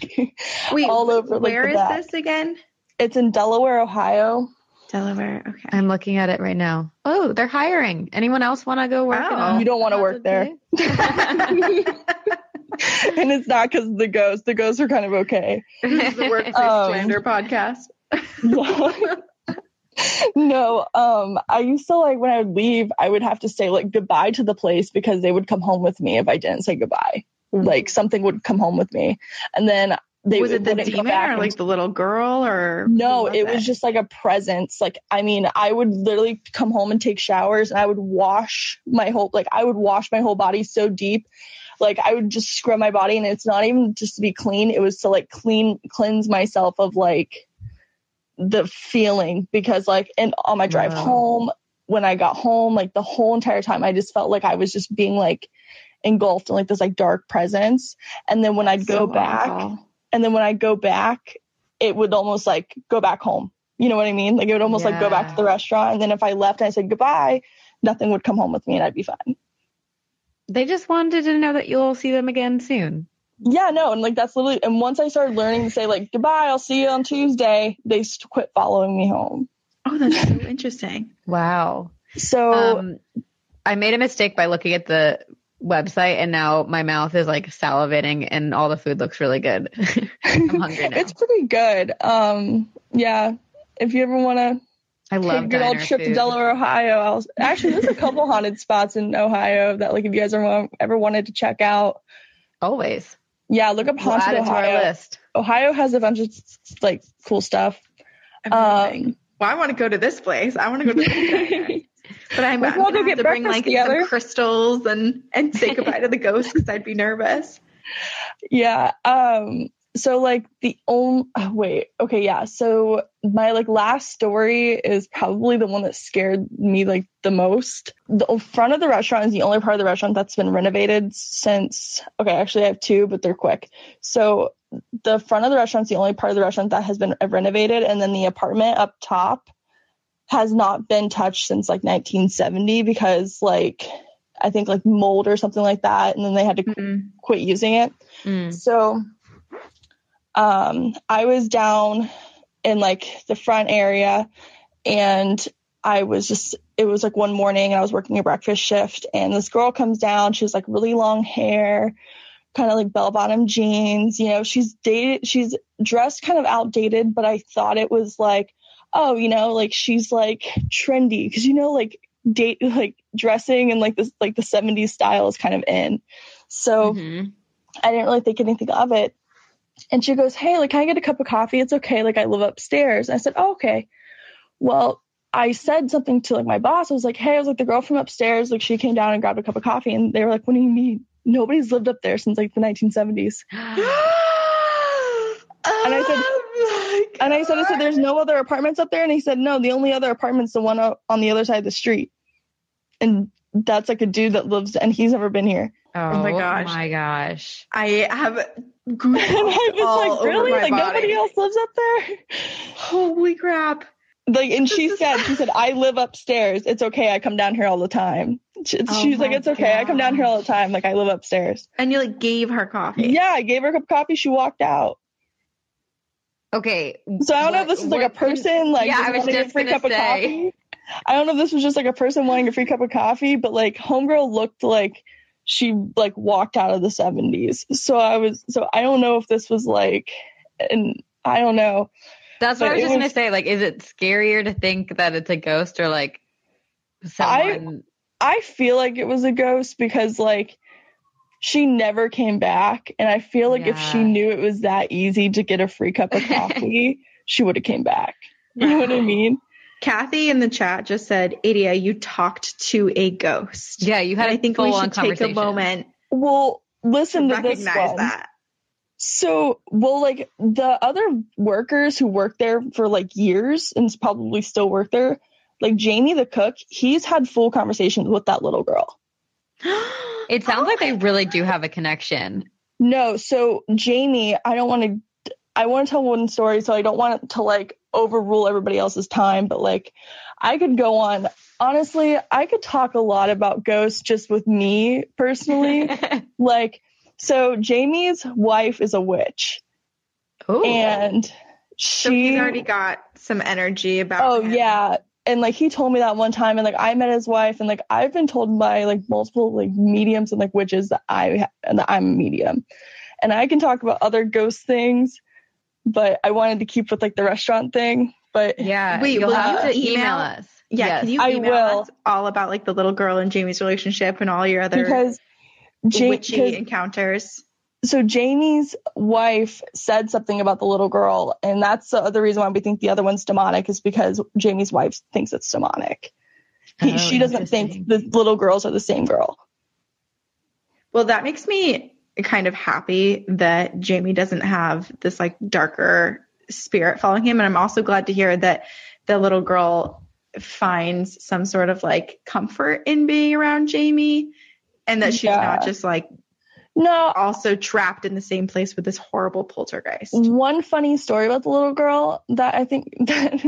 Wait, all over, like, where is back. This again? It's in Delaware, Ohio. Delaware, okay. I'm looking at it right now. Oh, they're hiring. Anyone else want to go work? Oh, you don't want to work there. And it's not because of the ghosts. The ghosts are kind of okay. This is the Workplace um, Slander podcast. No, um, I used to, like, when I would leave, I would have to say, like, goodbye to the place because they would come home with me if I didn't say goodbye. Mm-hmm. Like, something would come home with me. And then They was it the demon or like the little girl or no it was just like a presence. Like, I mean, I would literally come home and take showers and I would wash my whole like I would wash my whole body so deep, like I would just scrub my body, and it's not even just to be clean, it was to like clean cleanse myself of like the feeling, because like and on my drive wow. home, when I got home, like the whole entire time I just felt like I was just being like engulfed in like this like dark presence. And then when I'd so go back awful. And then when I go back, it would almost like go back home. You know what I mean? Like it would almost yeah. like go back to the restaurant. And then if I left and I said goodbye, nothing would come home with me and I'd be fine. They just wanted to know that you'll see them again soon. Yeah, no. And like that's literally. And once I started learning to say like goodbye, I'll see you on Tuesday, they quit following me home. Oh, that's so interesting. Wow. So um, I made a mistake by looking at the website and now my mouth is like salivating and all the food looks really good. I'm hungry now. It's pretty good. Um yeah, if you ever want to I love take a good old trip food. To Delaware, Ohio. I'll, actually there's a couple haunted spots in Ohio that like if you guys are, ever wanted to check out. Always. Yeah, look up haunted we'll Ohio. Our list. Ohio has a bunch of like cool stuff. Amazing. Um well I want to go to this place. I want to go to this place. But I'm like, we'll going to, to bring like together. Some crystals and, and say goodbye to the ghost because I'd be nervous. Yeah. Um. So like the only, oh, wait, okay. Yeah. So my like last story is probably the one that scared me like the most. The front of the restaurant is the only part of the restaurant that's been renovated since, okay, actually I have two, but they're quick. So the front of the restaurant is the only part of the restaurant that has been renovated. And then the apartment up top has not been touched since like nineteen seventy because like I think like mold or something like that, and then they had to mm-hmm. qu- quit using it. Mm. So um I was down in like the front area and I was just it was like one morning and I was working a breakfast shift and this girl comes down, she has like really long hair, kind of like bell-bottom jeans, you know, she's dated she's dressed kind of outdated, but I thought it was like, oh, you know, like she's like trendy because, you know, like date, like dressing and like this, like the seventies style is kind of in. So mm-hmm. I didn't really think anything of it. And she goes, hey, like, can I get a cup of coffee? It's okay. Like, I live upstairs. And I said, oh, okay. Well, I said something to like my boss. I was like, hey, I was like, the girl from upstairs, like she came down and grabbed a cup of coffee. And they were like, what do you mean? Nobody's lived up there since like the nineteen seventies. And I said, oh and I said, I said, there's no other apartments up there. And he said, no, the only other apartment's the one on the other side of the street. And that's like a dude that lives, and he's never been here. Oh, oh my gosh. my gosh. I have goosebumps. And I was all like, really? Like body. Nobody else lives up there? Holy crap. Like, and she said, she said, I live upstairs. It's okay. I come down here all the time. She, oh she's like, it's okay. Gosh. I come down here all the time. Like, I live upstairs. And you like gave her coffee. Yeah. I gave her a cup of coffee. She walked out. Okay. So I don't what, know if this is like a person, like, yeah, I was just a free cup say. Of coffee. I don't know if this was just like a person wanting a free cup of coffee, but like homegirl looked like she like walked out of the seventies. So I was, so I don't know if this was like, and I don't know. That's what but I was just was, gonna say. Like, is it scarier to think that it's a ghost or like someone? I, I feel like it was a ghost because like she never came back, and I feel like yeah. if she knew it was that easy to get a free cup of coffee, she would have came back. You know what I mean? Kathy in the chat just said, "Adia, you talked to a ghost." Yeah, you had. And a I think we should take a moment. Well, listen to, to this one. That. So, well, like the other workers who worked there for like years and probably still work there, like Jamie, the cook, he's had full conversations with that little girl. It sounds oh, like they really do have a connection. No. So Jamie, I don't want to, I want to tell one story. So I don't want it to like overrule everybody else's time, but like I could go on. Honestly, I could talk a lot about ghosts just with me personally. Like, so Jamie's wife is a witch. Ooh. And she so he's already got some energy about Oh him. Yeah. And like he told me that one time, and like I met his wife, and like I've been told by like multiple like mediums and like witches that I and that I'm a medium. And I can talk about other ghost things, but I wanted to keep with like the restaurant thing. But yeah, wait, will you email, email us? Yeah, yes, can you email I will. us all about like the little girl and Jamie's relationship and all your other because Ja- witchy encounters. So Jamie's wife said something about the little girl, and that's the other reason why we think the other one's demonic is because Jamie's wife thinks it's demonic. He, oh, she doesn't think the little girls are the same girl. Well, that makes me kind of happy that Jamie doesn't have this like darker spirit following him. And I'm also glad to hear that the little girl finds some sort of like comfort in being around Jamie. And that she's yeah. not just like no, also trapped in the same place with this horrible poltergeist. One funny story about the little girl that I think that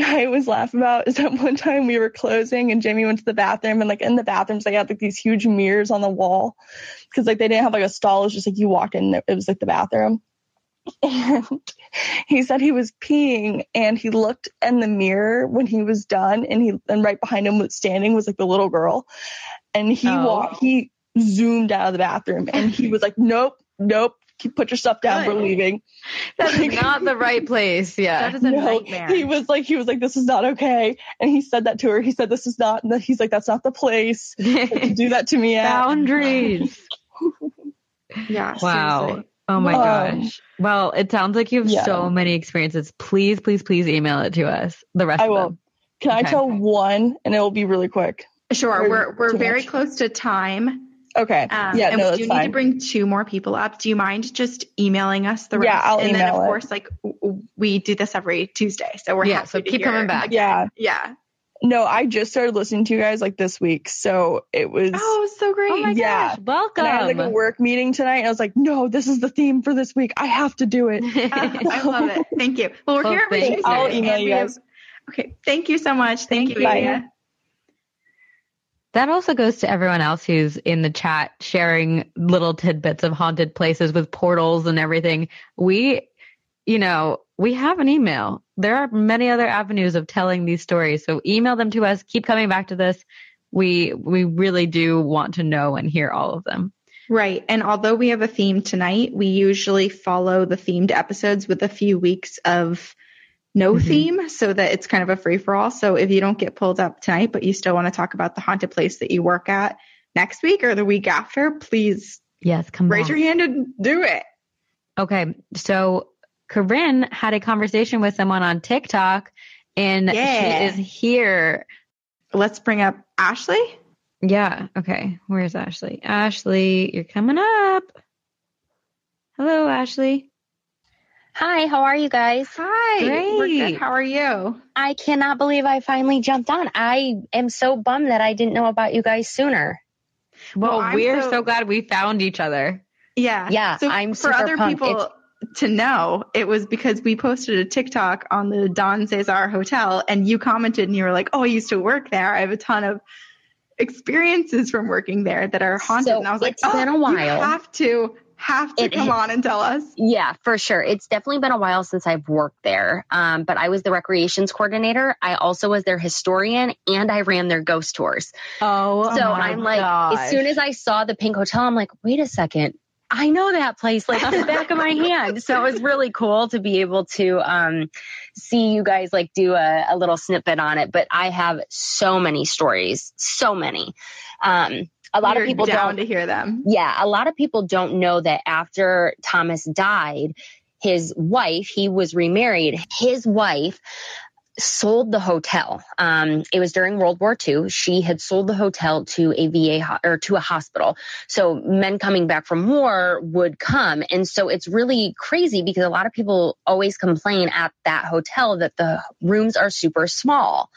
I always laugh about is that one time we were closing and Jamie went to the bathroom, and like in the bathrooms they had like these huge mirrors on the wall because like they didn't have like a stall. It was just like you walked in, it was like the bathroom. And he said he was peeing and he looked in the mirror when he was done, and he and right behind him was standing was like the little girl. And he oh. walked, he zoomed out of the bathroom, and he was like, nope, nope, put your stuff down, Good. We're leaving. That's like, not the right place. Yeah. That is a no, nightmare. He was like, he was like, this is not okay. And he said that to her. He said, this is not, and he's like, that's not the place to do that to me. Boundaries. Yeah. Wow. Seriously. Oh my um, gosh. Well, it sounds like you have yeah. so many experiences. Please, please, please email it to us. The rest I will. Of them. Can okay. I tell one, and it will be really quick. Sure, we're we're very much. close to time. Okay. Um, yeah, and no, we do need fine. to bring two more people up. Do you mind just emailing us the rest? Yeah, I'll and email then of it. course, like w- we do this every Tuesday, so we're yeah. happy so to keep hear. coming back. Yeah, yeah. No, I just started listening to you guys like this week, so it was oh, it was so great. Oh my yeah. gosh, welcome. And I had like a work meeting tonight, and I was like, no, this is the theme for this week. I have to do it. uh, I love it. Thank you. Well, we're well, here every Tuesday. I'll email you guys. Have, okay. Thank you so much. Thank, thank you, Adia. That also goes to everyone else who's in the chat sharing little tidbits of haunted places with portals and everything. We, you know, we have an email. There are many other avenues of telling these stories. So email them to us. Keep coming back to this. We we really do want to know and hear all of them. Right. And although we have a theme tonight, we usually follow the themed episodes with a few weeks of no mm-hmm. theme, so that it's kind of a free for all. So if you don't get pulled up tonight, but you still want to talk about the haunted place that you work at next week or the week after, please yes, come raise on. your hand and do it. Okay. So Corinne had a conversation with someone on TikTok and yeah. she is here. Let's bring up Ashley. Yeah. Okay. Where's Ashley? Ashley, you're coming up. Hello, Ashley. Hi, how are you guys? Hi. Great. We're good. How are you? I cannot believe I finally jumped on. I am so bummed that I didn't know about you guys sooner. Well, well we're so, so glad we found each other. Yeah. Yeah. So I'm super for other pumped. people it's, to know, it was because we posted a TikTok on the Don Cesar Hotel and you commented and you were like, oh, I used to work there. I have a ton of experiences from working there that are haunted. So and I was like, it's oh, been a while. You have to. have to it, come on and tell us. Yeah, for sure. It's definitely been a while since I've worked there. Um, but I was the recreations coordinator. I also was their historian and I ran their ghost tours. Oh, so oh I'm like, gosh. As soon as I saw the pink hotel, I'm like, wait a second. I know that place like the back of my hand. So it was really cool to be able to um, see you guys like do a, a little snippet on it. But I have so many stories, so many. Um, A lot You're of people down don't to hear them. Yeah. A lot of people don't know that after Thomas died, his wife, he was remarried. His wife sold the hotel. Um, it was during World War Two. She had sold the hotel to a V A ho- or to a hospital. So men coming back from war would come. And so it's really crazy because a lot of people always complain at that hotel that the rooms are super small.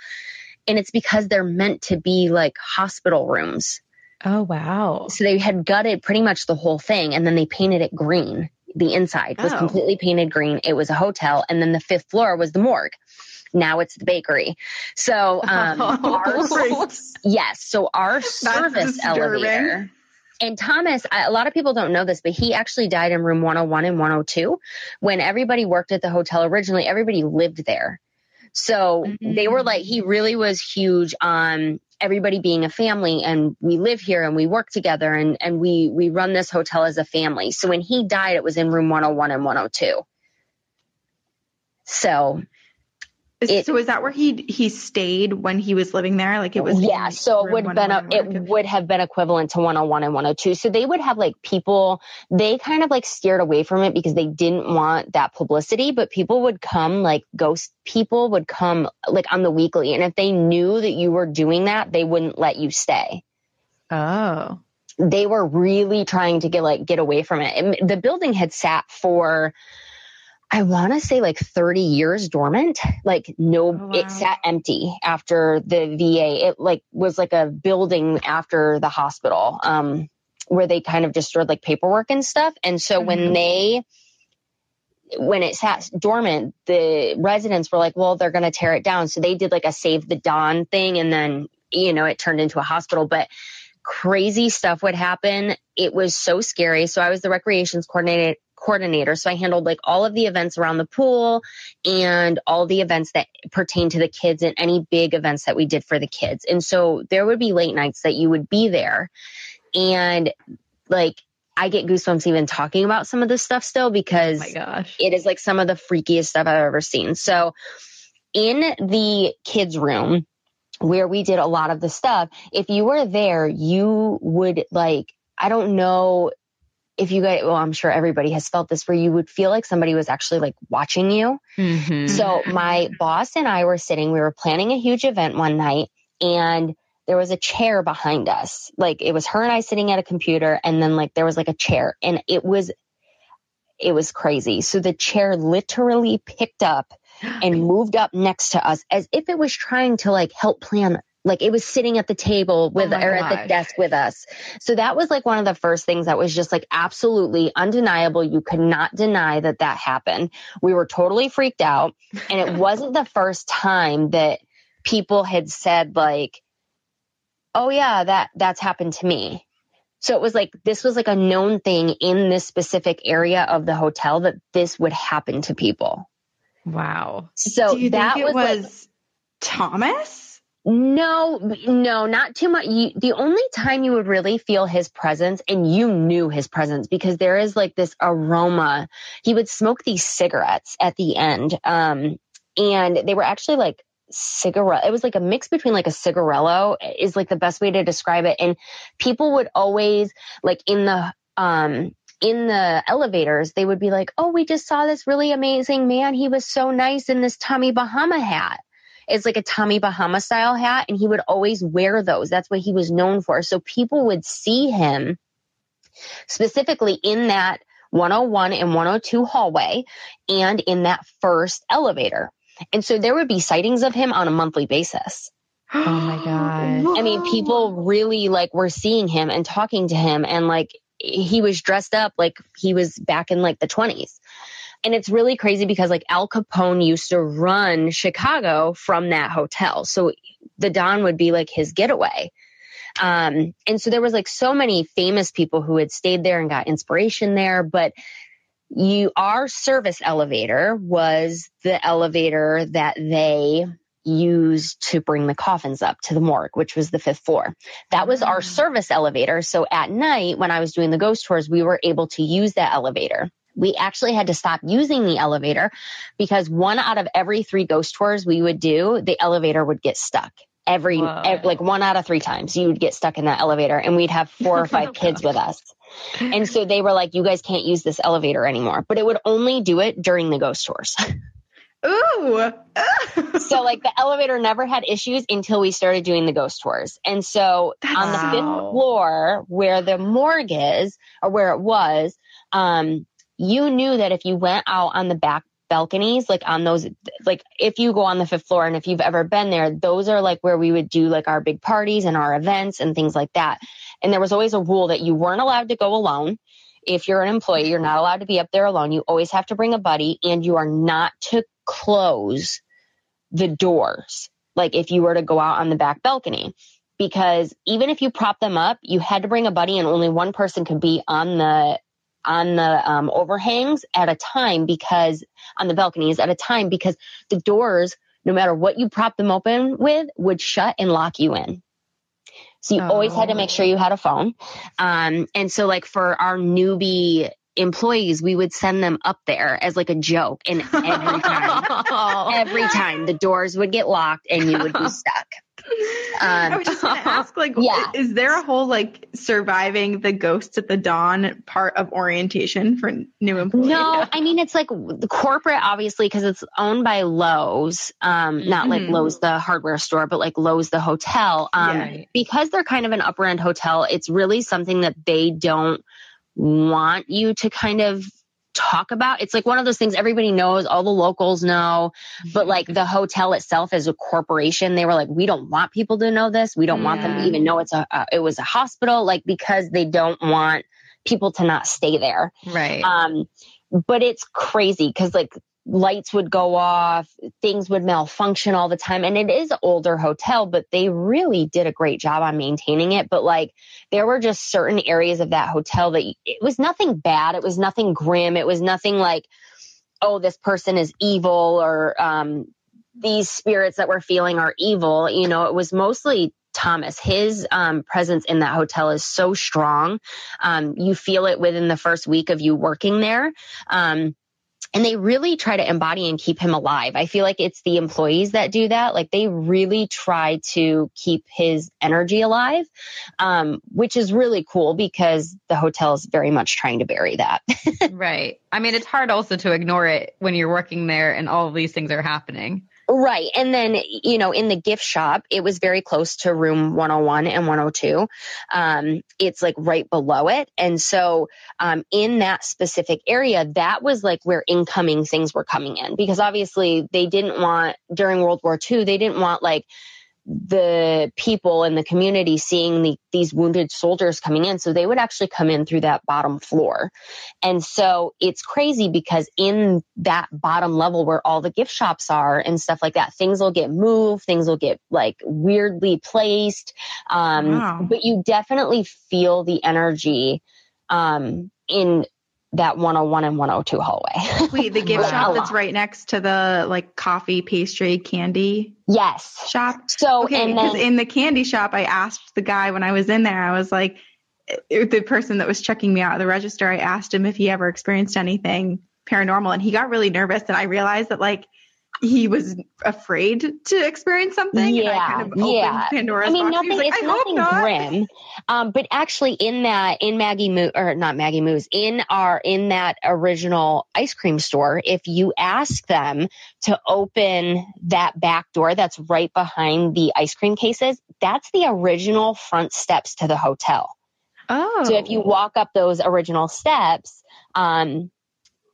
And it's because they're meant to be like hospital rooms. Oh, wow. So they had gutted pretty much the whole thing and then they painted it green. The inside was oh. completely painted green. It was a hotel. And then the fifth floor was the morgue. Now it's the bakery. So, um, oh, our, right. yes. So our service elevator and Thomas, I, a lot of people don't know this, but he actually died in room one oh one and one oh two when everybody worked at the hotel. Originally, everybody lived there. So mm-hmm. they were like, he really was huge on everybody being a family and we live here and we work together and, and we, we run this hotel as a family. So when he died, it was in room one oh one and one oh two. So. It, so is that where he, he stayed when he was living there? Like it was. Yeah. So it would have been, a, it would have been equivalent to one oh one and one oh two. So they would have like people, they kind of like steered away from it because they didn't want that publicity, but people would come like ghost people would come like on the weekly. And if they knew that you were doing that, they wouldn't let you stay. Oh, they were really trying to get like, get away from it. And the building had sat for, I want to say like thirty years dormant, like no, oh, wow. it sat empty after the V A. It like was like a building after the hospital, um, where they kind of just stored like paperwork and stuff. And so mm-hmm. when they, when it sat dormant, the residents were like, well, they're going to tear it down. So they did like a Save the Dawn thing. And then, you know, it turned into a hospital, but crazy stuff would happen. It was so scary. So I was the recreations coordinator. coordinator. So I handled like all of the events around the pool and all the events that pertain to the kids and any big events that we did for the kids. And so there would be late nights that you would be there. And like, I get goosebumps even talking about some of this stuff still because oh my gosh. It is like some of the freakiest stuff I've ever seen. So in the kids' room where we did a lot of the stuff, if you were there, you would like, I don't know if you guys, well, I'm sure everybody has felt this where you would feel like somebody was actually like watching you. Mm-hmm. So my boss and I were sitting, we were planning a huge event one night and there was a chair behind us. Like it was her and I sitting at a computer and then like there was like a chair and it was, it was crazy. So the chair literally picked up and moved up next to us as if it was trying to like help plan. Like it was sitting at the table with oh or gosh. at the desk with us. So that was like one of the first things that was just like absolutely undeniable. You could not deny that that happened. We were totally freaked out. And it wasn't the first time that people had said like, oh yeah, that that's happened to me. So it was like, this was like a known thing in this specific area of the hotel that this would happen to people. Wow. So Do you that think it was, was like, Thomas? No, no, not too much. You, the only time you would really feel his presence, and you knew his presence because there is like this aroma. He would smoke these cigarettes at the end. Um, And they were actually like cigarette. It was like a mix between like a cigarello is like the best way to describe it. And people would always like in the, um, in the elevators, they would be like, oh, we just saw this really amazing man. He was so nice in this Tommy Bahama hat. It's like a Tommy Bahama style hat. And he would always wear those. That's what he was known for. So people would see him specifically in that one oh one and one oh two hallway and in that first elevator. And so there would be sightings of him on a monthly basis. Oh my God. I mean, people really like were seeing him and talking to him, and like he was dressed up like he was back in like the twenties. And it's really crazy because like Al Capone used to run Chicago from that hotel. So the Don would be like his getaway. Um, and so there was like so many famous people who had stayed there and got inspiration there, but you, our service elevator was the elevator that they used to bring the coffins up to the morgue, which was the fifth floor. That was our service elevator. So at night when I was doing the ghost tours, we were able to use that elevator. We actually had to stop using the elevator because one out of every three ghost tours we would do, the elevator would get stuck. Every, every like one out of three times you would get stuck in that elevator, and we'd have four or five kids with us. And so they were like, you guys can't use this elevator anymore, but it would only do it during the ghost tours. Ooh. So like the elevator never had issues until we started doing the ghost tours. And so That's on the wow. fifth floor where the morgue is, or where it was, um, you knew that if you went out on the back balconies, like on those, like if you go on the fifth floor, and if you've ever been there, those are like where we would do like our big parties and our events and things like that. And there was always a rule that you weren't allowed to go alone. If you're an employee, you're not allowed to be up there alone. You always have to bring a buddy, and you are not to close the doors. Like if you were to go out on the back balcony, because even if you prop them up, you had to bring a buddy, and only one person could be on the on the um, overhangs at a time, because on the balconies at a time, because the doors, no matter what you prop them open with, would shut and lock you in. So you oh. always had to make sure you had a phone. Um, and so like for our newbie employees, we would send them up there as like a joke. And every time, every time the doors would get locked and you would be stuck. Um, I was just going to ask, like, yeah. is there a whole, like, surviving the ghosts at the Dawn part of orientation for new employees? No, yeah. I mean, it's, like, the corporate, obviously, because it's owned by Lowe's, um, not, mm-hmm. like, Lowe's, the hardware store, but, like, Lowe's, the hotel. Um, yeah. Because they're kind of an upper-end hotel, it's really something that they don't want you to kind of talk about. It's like one of those things everybody knows, all the locals know, but like the hotel itself is a corporation. They were like, we don't want people to know this. We don't yeah. want them to even know it's a, uh, it was a hospital, like, because they don't want people to not stay there. Right. Um, but it's crazy because like lights would go off, things would malfunction all the time. And it is an older hotel, but they really did a great job on maintaining it. But like there were just certain areas of that hotel that it was nothing bad. It was nothing grim. It was nothing like, oh, this person is evil, or um, these spirits that we're feeling are evil. You know, it was mostly Thomas. His um, presence in that hotel is so strong. Um, you feel it within the first week of you working there. Um, And they really try to embody and keep him alive. I feel like it's the employees that do that. Like they really try to keep his energy alive, um, which is really cool because the hotel is very much trying to bury that. Right. I mean, it's hard also to ignore it when you're working there and all of these things are happening. Right. And then, you know, in the gift shop, it was very close to room one oh one and one oh two. Um, it's like right below it. And so um, in that specific area, that was like where incoming things were coming in, because obviously they didn't want, during World War Two, they didn't want like the people in the community seeing the, these wounded soldiers coming in. So they would actually come in through that bottom floor. And so it's crazy because in that bottom level where all the gift shops are and stuff like that, things will get moved. Things will get like weirdly placed. Um, wow. But you definitely feel the energy um, in that one oh one and one oh two hallway. Wait, the gift shop that's right next to the like coffee, pastry, candy. Yes. Shop. So okay, and then, in the candy shop, I asked the guy when I was in there, I was like, it, the person that was checking me out at the register, I asked him if he ever experienced anything paranormal, and he got really nervous. And I realized that like he was afraid to experience something. Yeah, and I kind of opened yeah. Pandora's I mean, box. Nothing. Like, it's I nothing hope not. grim, um, but actually, in that, in Maggie Moo, or not Maggie Moo's, in our, in that original ice cream store, if you ask them to open that back door that's right behind the ice cream cases, that's the original front steps to the hotel. Oh, so if you walk up those original steps, um.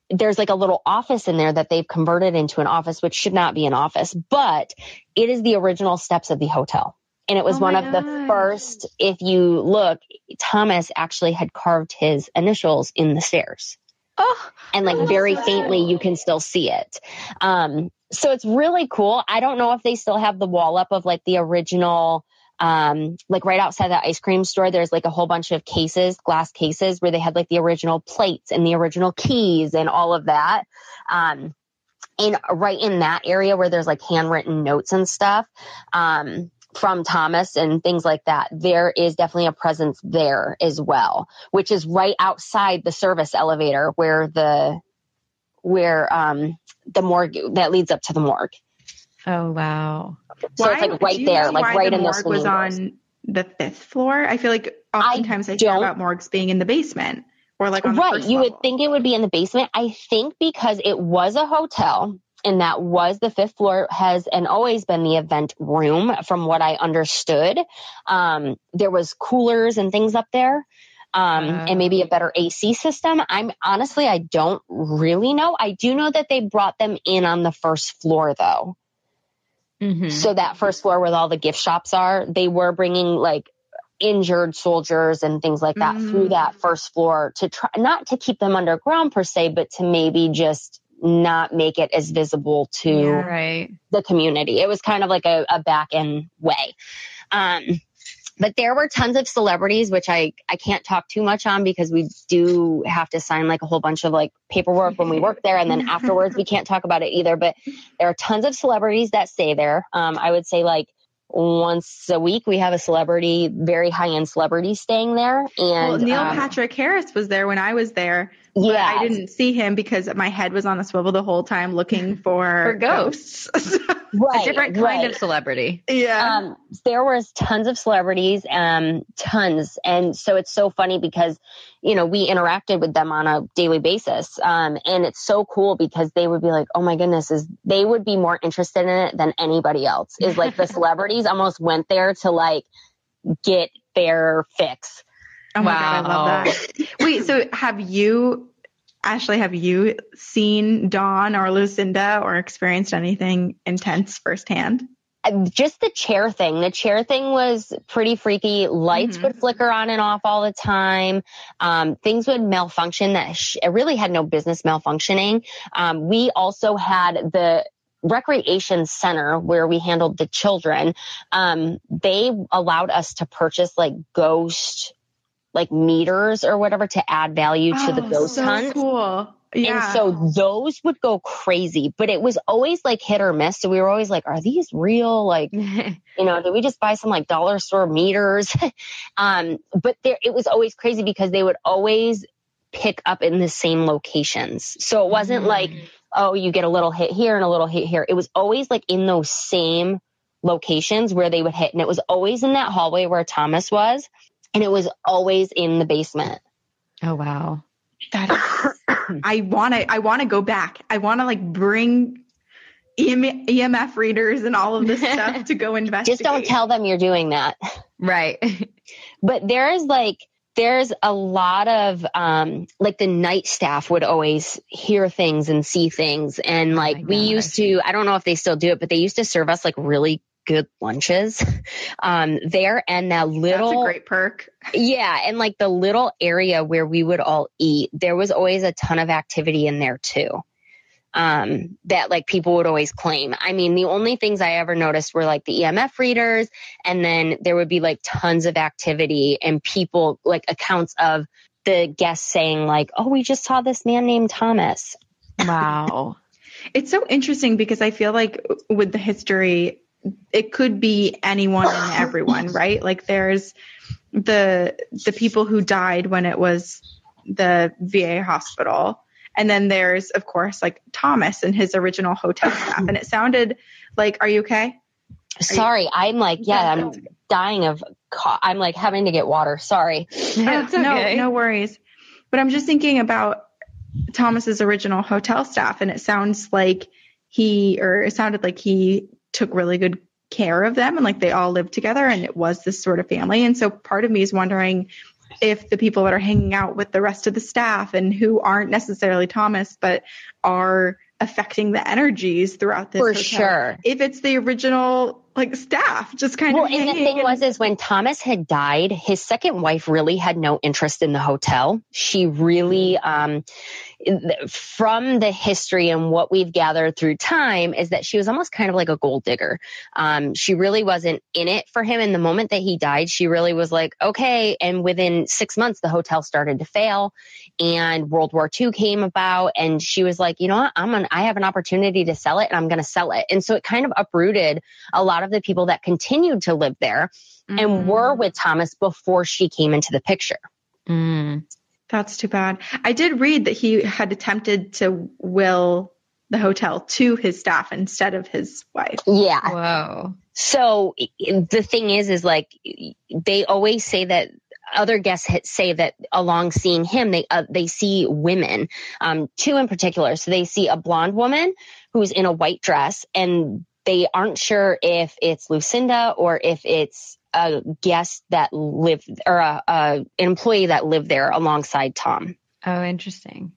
there's like a little office in there that they've converted into an office, which should not be an office, but it is the original steps of the hotel. And it was oh one of gosh. the first, if you look, Thomas actually had carved his initials in the stairs. Oh, and like very sad. faintly, you can still see it. Um, so it's really cool. I don't know if they still have the wall up of like the original, um, like right outside that ice cream store, there's like a whole bunch of cases, glass cases, where they had like the original plates and the original keys and all of that. Um, and right in that area where there's like handwritten notes and stuff, um, from Thomas and things like that, there is definitely a presence there as well, which is right outside the service elevator where the, where, um, the morgue that leads up to the morgue. Oh, wow. So why, it's like right there, like right the in the morgue was on the fifth floor. I feel like oftentimes I, I hear about morgues being in the basement or like on the right. first you level. Would think it would be in the basement. I think because it was a hotel and that was the fifth floor has and always been the event room from what I understood. Um, there was coolers and things up there. Um, uh, and maybe a better A C system. I'm honestly, I don't really know. I do know that they brought them in on the first floor though. Mm-hmm. So that first floor where all the gift shops are, they were bringing like injured soldiers and things like that mm-hmm. through that first floor to try not to keep them underground per se, but to maybe just not make it as visible to yeah, right. the community. It was kind of like a, a back end way. Um, but there were tons of celebrities, which I, I can't talk too much on because we do have to sign like a whole bunch of like paperwork when we work there. And then afterwards we can't talk about it either, but there are tons of celebrities that stay there. Um, I would say like once a week we have a celebrity, very high end celebrity staying there. And well, Neil um, Patrick Harris was there when I was there. Yeah. I didn't see him because my head was on a swivel the whole time looking for, for ghosts. ghosts. Right, a different kind right. of celebrity. Yeah. Um, there was tons of celebrities, um, tons. And so it's so funny because, you know, we interacted with them on a daily basis. Um, and it's so cool because they would be like, oh my goodness, is they would be more interested in it than anybody else. Is like the celebrities almost went there to like get their fix. Oh my wow. God, I love that. Wait, so have you, Ashley, have you seen Dawn or Lucinda or experienced anything intense firsthand? Just the chair thing. The chair thing was pretty freaky. Lights mm-hmm. would flicker on and off all the time. Um, things would malfunction that sh- it really had no business malfunctioning. Um, we also had the recreation center where we handled the children. Um, they allowed us to purchase like ghost like meters or whatever to add value to oh, the ghost so hunt. Cool. Yeah. And so those would go crazy, but it was always like hit or miss. So we were always like, are these real? Like, you know, did we just buy some like dollar store meters? um, but there, it was always crazy because they would always pick up in the same locations. So it wasn't mm. like, oh, you get a little hit here and a little hit here. It was always like in those same locations where they would hit. And it was always in that hallway where Thomas was. And it was always in the basement. Oh, wow. That is, I want to, I want to go back. I want to like bring E M F readers and all of this stuff to go investigate. Just don't tell them you're doing that. Right. But there is like, there's a lot of, um, like the night staff would always hear things and see things. And like, oh we gosh. used to, I don't know if they still do it, but they used to serve us like really good lunches um there and that little That's a great perk. Yeah, and like the little area where we would all eat, there was always a ton of activity in there too. Um that like people would always claim. I mean, the only things I ever noticed were like the E M F readers, and then there would be like tons of activity and people like accounts of the guests saying like, "Oh, we just saw this man named Thomas." Wow. It's so interesting because I feel like with the history it could be anyone and everyone, right? Like there's the the people who died when it was the V A hospital. And then there's, of course, like Thomas and his original hotel staff. And it sounded like, are you okay? Are Sorry. You- I'm like, yeah, I'm dying of, co- I'm like having to get water. Sorry. That's okay. No, no worries. But I'm just thinking about Thomas's original hotel staff. And it sounds like he, or it sounded like he took really good care of them, and like they all lived together, and it was this sort of family. And so part of me is wondering if the people that are hanging out with the rest of the staff and who aren't necessarily Thomas, but are affecting the energies throughout this for hotel, sure. If it's the original like staff, just kind well, of. Well, and the thing and- was, is when Thomas had died, his second wife really had no interest in the hotel. She really, um, from the history and what we've gathered through time, is that she was almost kind of like a gold digger. Um, she really wasn't in it for him. And the moment that he died, she really was like, okay. And within six months, the hotel started to fail and World War Two came about. And she was like, you know what? I'm an, I have an opportunity to sell it, and I'm going to sell it. And so it kind of uprooted a lot of the people that continued to live there mm. and were with Thomas before she came into the picture. Mm. That's too bad. I did read that he had attempted to will the hotel to his staff instead of his wife. Yeah. Whoa. So the thing is, is like they always say that other guests say that along seeing him, they uh, they see women, um, two in particular. So they see a blonde woman who's in a white dress, and they aren't sure if it's Lucinda or if it's a guest that lived or a, a, an employee that lived there alongside Tom. Oh, interesting.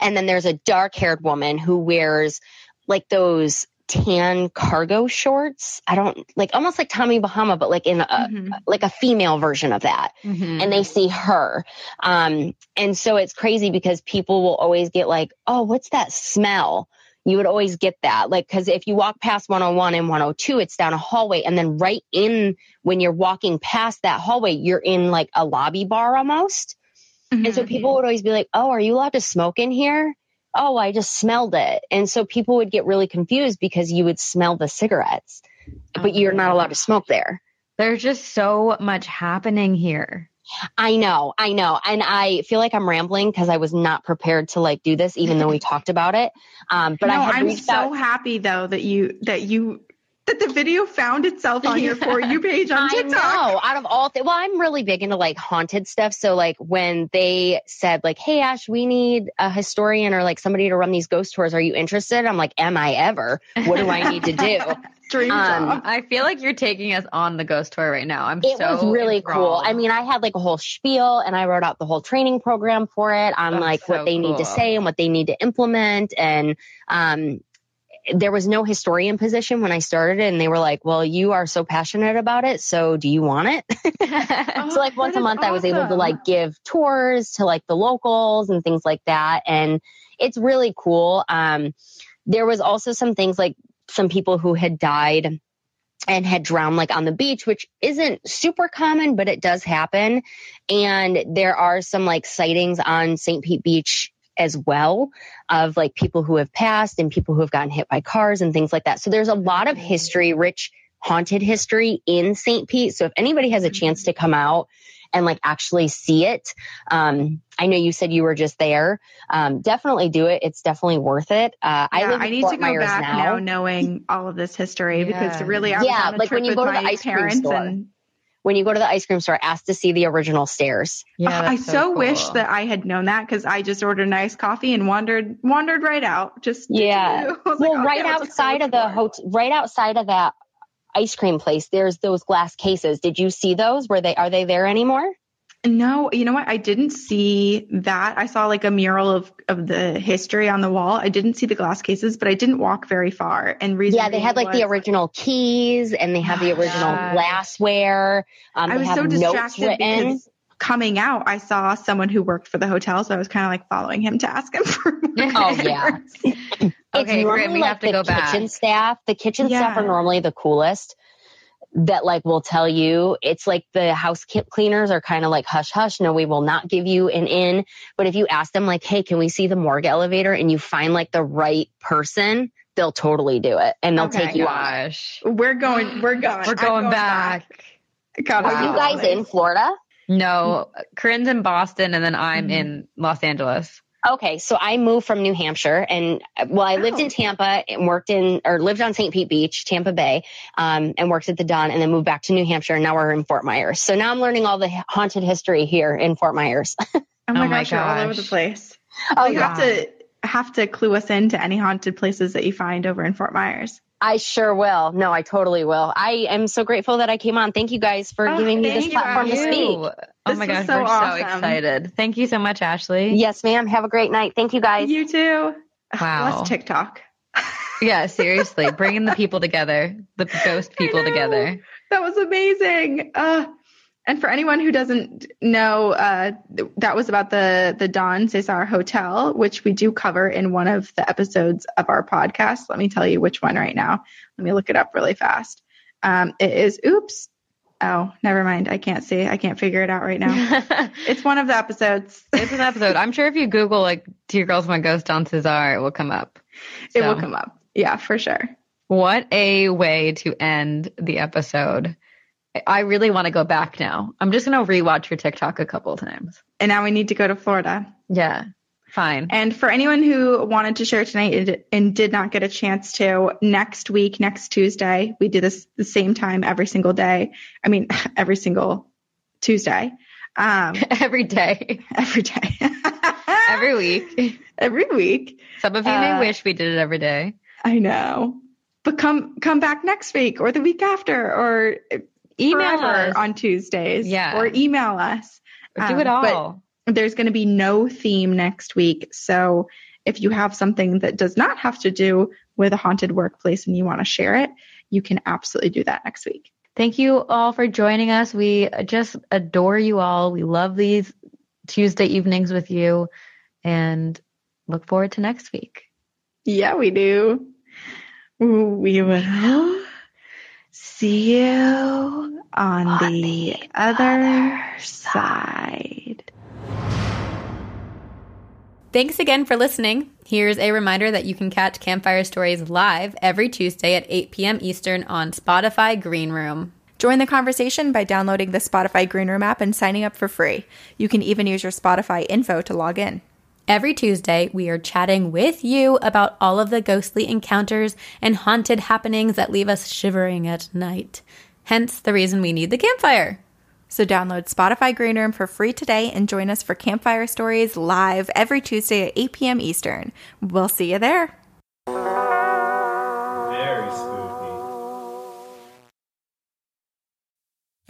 And then there's a dark haired woman who wears like those tan cargo shorts. I don't like almost like Tommy Bahama, but like in a, mm-hmm. like a female version of that. Mm-hmm. And they see her. Um, and so it's crazy because people will always get like, oh, what's that smell? You would always get that. Like, cause if you walk past one oh one and one oh two, it's down a hallway. And then right in, when you're walking past that hallway, you're in like a lobby bar almost. Mm-hmm. And so people would always be like, oh, are you allowed to smoke in here? Oh, I just smelled it. And so people would get really confused because you would smell the cigarettes, but oh, you're not allowed to smoke there. There's just so much happening here. I know, I know. And I feel like I'm rambling because I was not prepared to like do this, even though we talked about it. Um, but no, I had I'm reached so out- happy though, that you, that you, that the video found itself on your For You page on TikTok. I know, out of all things. Well, I'm really big into like haunted stuff. So like when they said like, hey, Ash, we need a historian or like somebody to run these ghost tours. Are you interested? I'm like, am I ever? What do I need to do? Dream um, job. I feel like you're taking us on the ghost tour right now. I'm it so was really enthralled. Cool. I mean, I had like a whole spiel and I wrote out the whole training program for it on That's like so what they cool. need to say and what they need to implement. And, um, there was no historian position when I started it, and they were like, well, you are so passionate about it. So do you want it? oh, so like once a month awesome. I was able to like give tours to like the locals and things like that. And it's really cool. Um, there was also some things like some people who had died and had drowned like on the beach, which isn't super common, but it does happen. And there are some like sightings on Saint Pete Beach as well of like people who have passed and people who have gotten hit by cars and things like that. So there's a lot of history, rich haunted history in Saint Pete. So if anybody has a chance to come out and like actually see it, um, I know you said you were just there. Um, definitely do it. It's definitely worth it. Uh, yeah, I, live in I need Fort to go Myers back now. now knowing all of this history yeah. because really, I was yeah, on a like trip when you with go to the ice cream store. And- When you go to the ice cream store, ask to see the original stairs. Yeah, I so, so cool. wish that I had known that because I just ordered an iced coffee and wandered wandered right out. Just yeah. Well, like, okay, right outside of the hotel, right outside of that ice cream place, there's those glass cases. Did you see those? Were they are they there anymore? No, you know what? I didn't see that. I saw like a mural of, of the history on the wall. I didn't see the glass cases, but I didn't walk very far. And yeah, they had like was, the original keys and they have the original yeah. glassware. Um, I was so distracted because coming out, I saw someone who worked for the hotel. So I was kind of like following him to ask him for words. Oh, yeah. Okay, great. We like have to the go back. Kitchen staff, the kitchen yeah. staff are normally the coolest. That like will tell you it's like the house cleaners are kind of like hush hush. No, we will not give you an in. But if you ask them like, hey, can we see the morgue elevator? And you find like the right person, they'll totally do it and they'll okay, take you gosh. on. We're going, we're going, we're going, going back. back. Wow. Are you guys in Florida? No, Corinne's in Boston and then I'm mm-hmm. in Los Angeles. Okay. So I moved from New Hampshire and well, I wow. lived in Tampa and worked in or lived on Saint Pete Beach, Tampa Bay, um, and worked at the Don and then moved back to New Hampshire. And now we're in Fort Myers. So now I'm learning all the haunted history here in Fort Myers. oh, my oh my gosh. You're all over the place. Oh, you have to have to clue us into any haunted places that you find over in Fort Myers. I sure will. No, I totally will. I am so grateful that I came on. Thank you guys for oh, giving me this platform you. to speak. Oh this my gosh, so we're awesome. so excited. Thank you so much, Ashley. Yes, ma'am. Have a great night. Thank you guys. You too. Wow. Well, that's TikTok. Yeah, seriously. Bringing the people together, the ghost people together. That was amazing. Uh, and for anyone who doesn't know, uh, that was about the, the Don Cesar Hotel, which we do cover in one of the episodes of our podcast. Let me tell you which one right now. Let me look it up really fast. Um, it is, oops. Oh, never mind. I can't see. I can't figure it out right now. It's one of the episodes. It's an episode. I'm sure if you Google like Two Girls One Ghost Don Cesar, it will come up. So. It will come up. Yeah, for sure. What a way to end the episode. I really want to go back now. I'm just going to rewatch your TikTok a couple of times. And now we need to go to Florida. Yeah, fine. And for anyone who wanted to share tonight and did not get a chance to, next week, next Tuesday, we do this the same time every single day. I mean, every single Tuesday. Um, every day. Every day. Every week. Every week. Some of you uh, may wish we did it every day. I know. But come come back next week or the week after or... Email us on Tuesdays yeah. or email us. Or do um, it all. But there's going to be no theme next week. So if you have something that does not have to do with a haunted workplace and you want to share it, you can absolutely do that next week. Thank you all for joining us. We just adore you all. We love these Tuesday evenings with you and look forward to next week. Yeah, we do. We will. See you on, on the, the other, other side. Thanks again for listening. Here's a reminder that you can catch Campfire Stories live every Tuesday at eight p.m. Eastern on Spotify Greenroom. Join the conversation by downloading the Spotify Greenroom app and signing up for free. You can even use your Spotify info to log in. Every Tuesday, we are chatting with you about all of the ghostly encounters and haunted happenings that leave us shivering at night. Hence the reason we need the campfire. So download Spotify Greenroom for free today and join us for Campfire Stories live every Tuesday at eight p.m. Eastern. We'll see you there. Very spooky.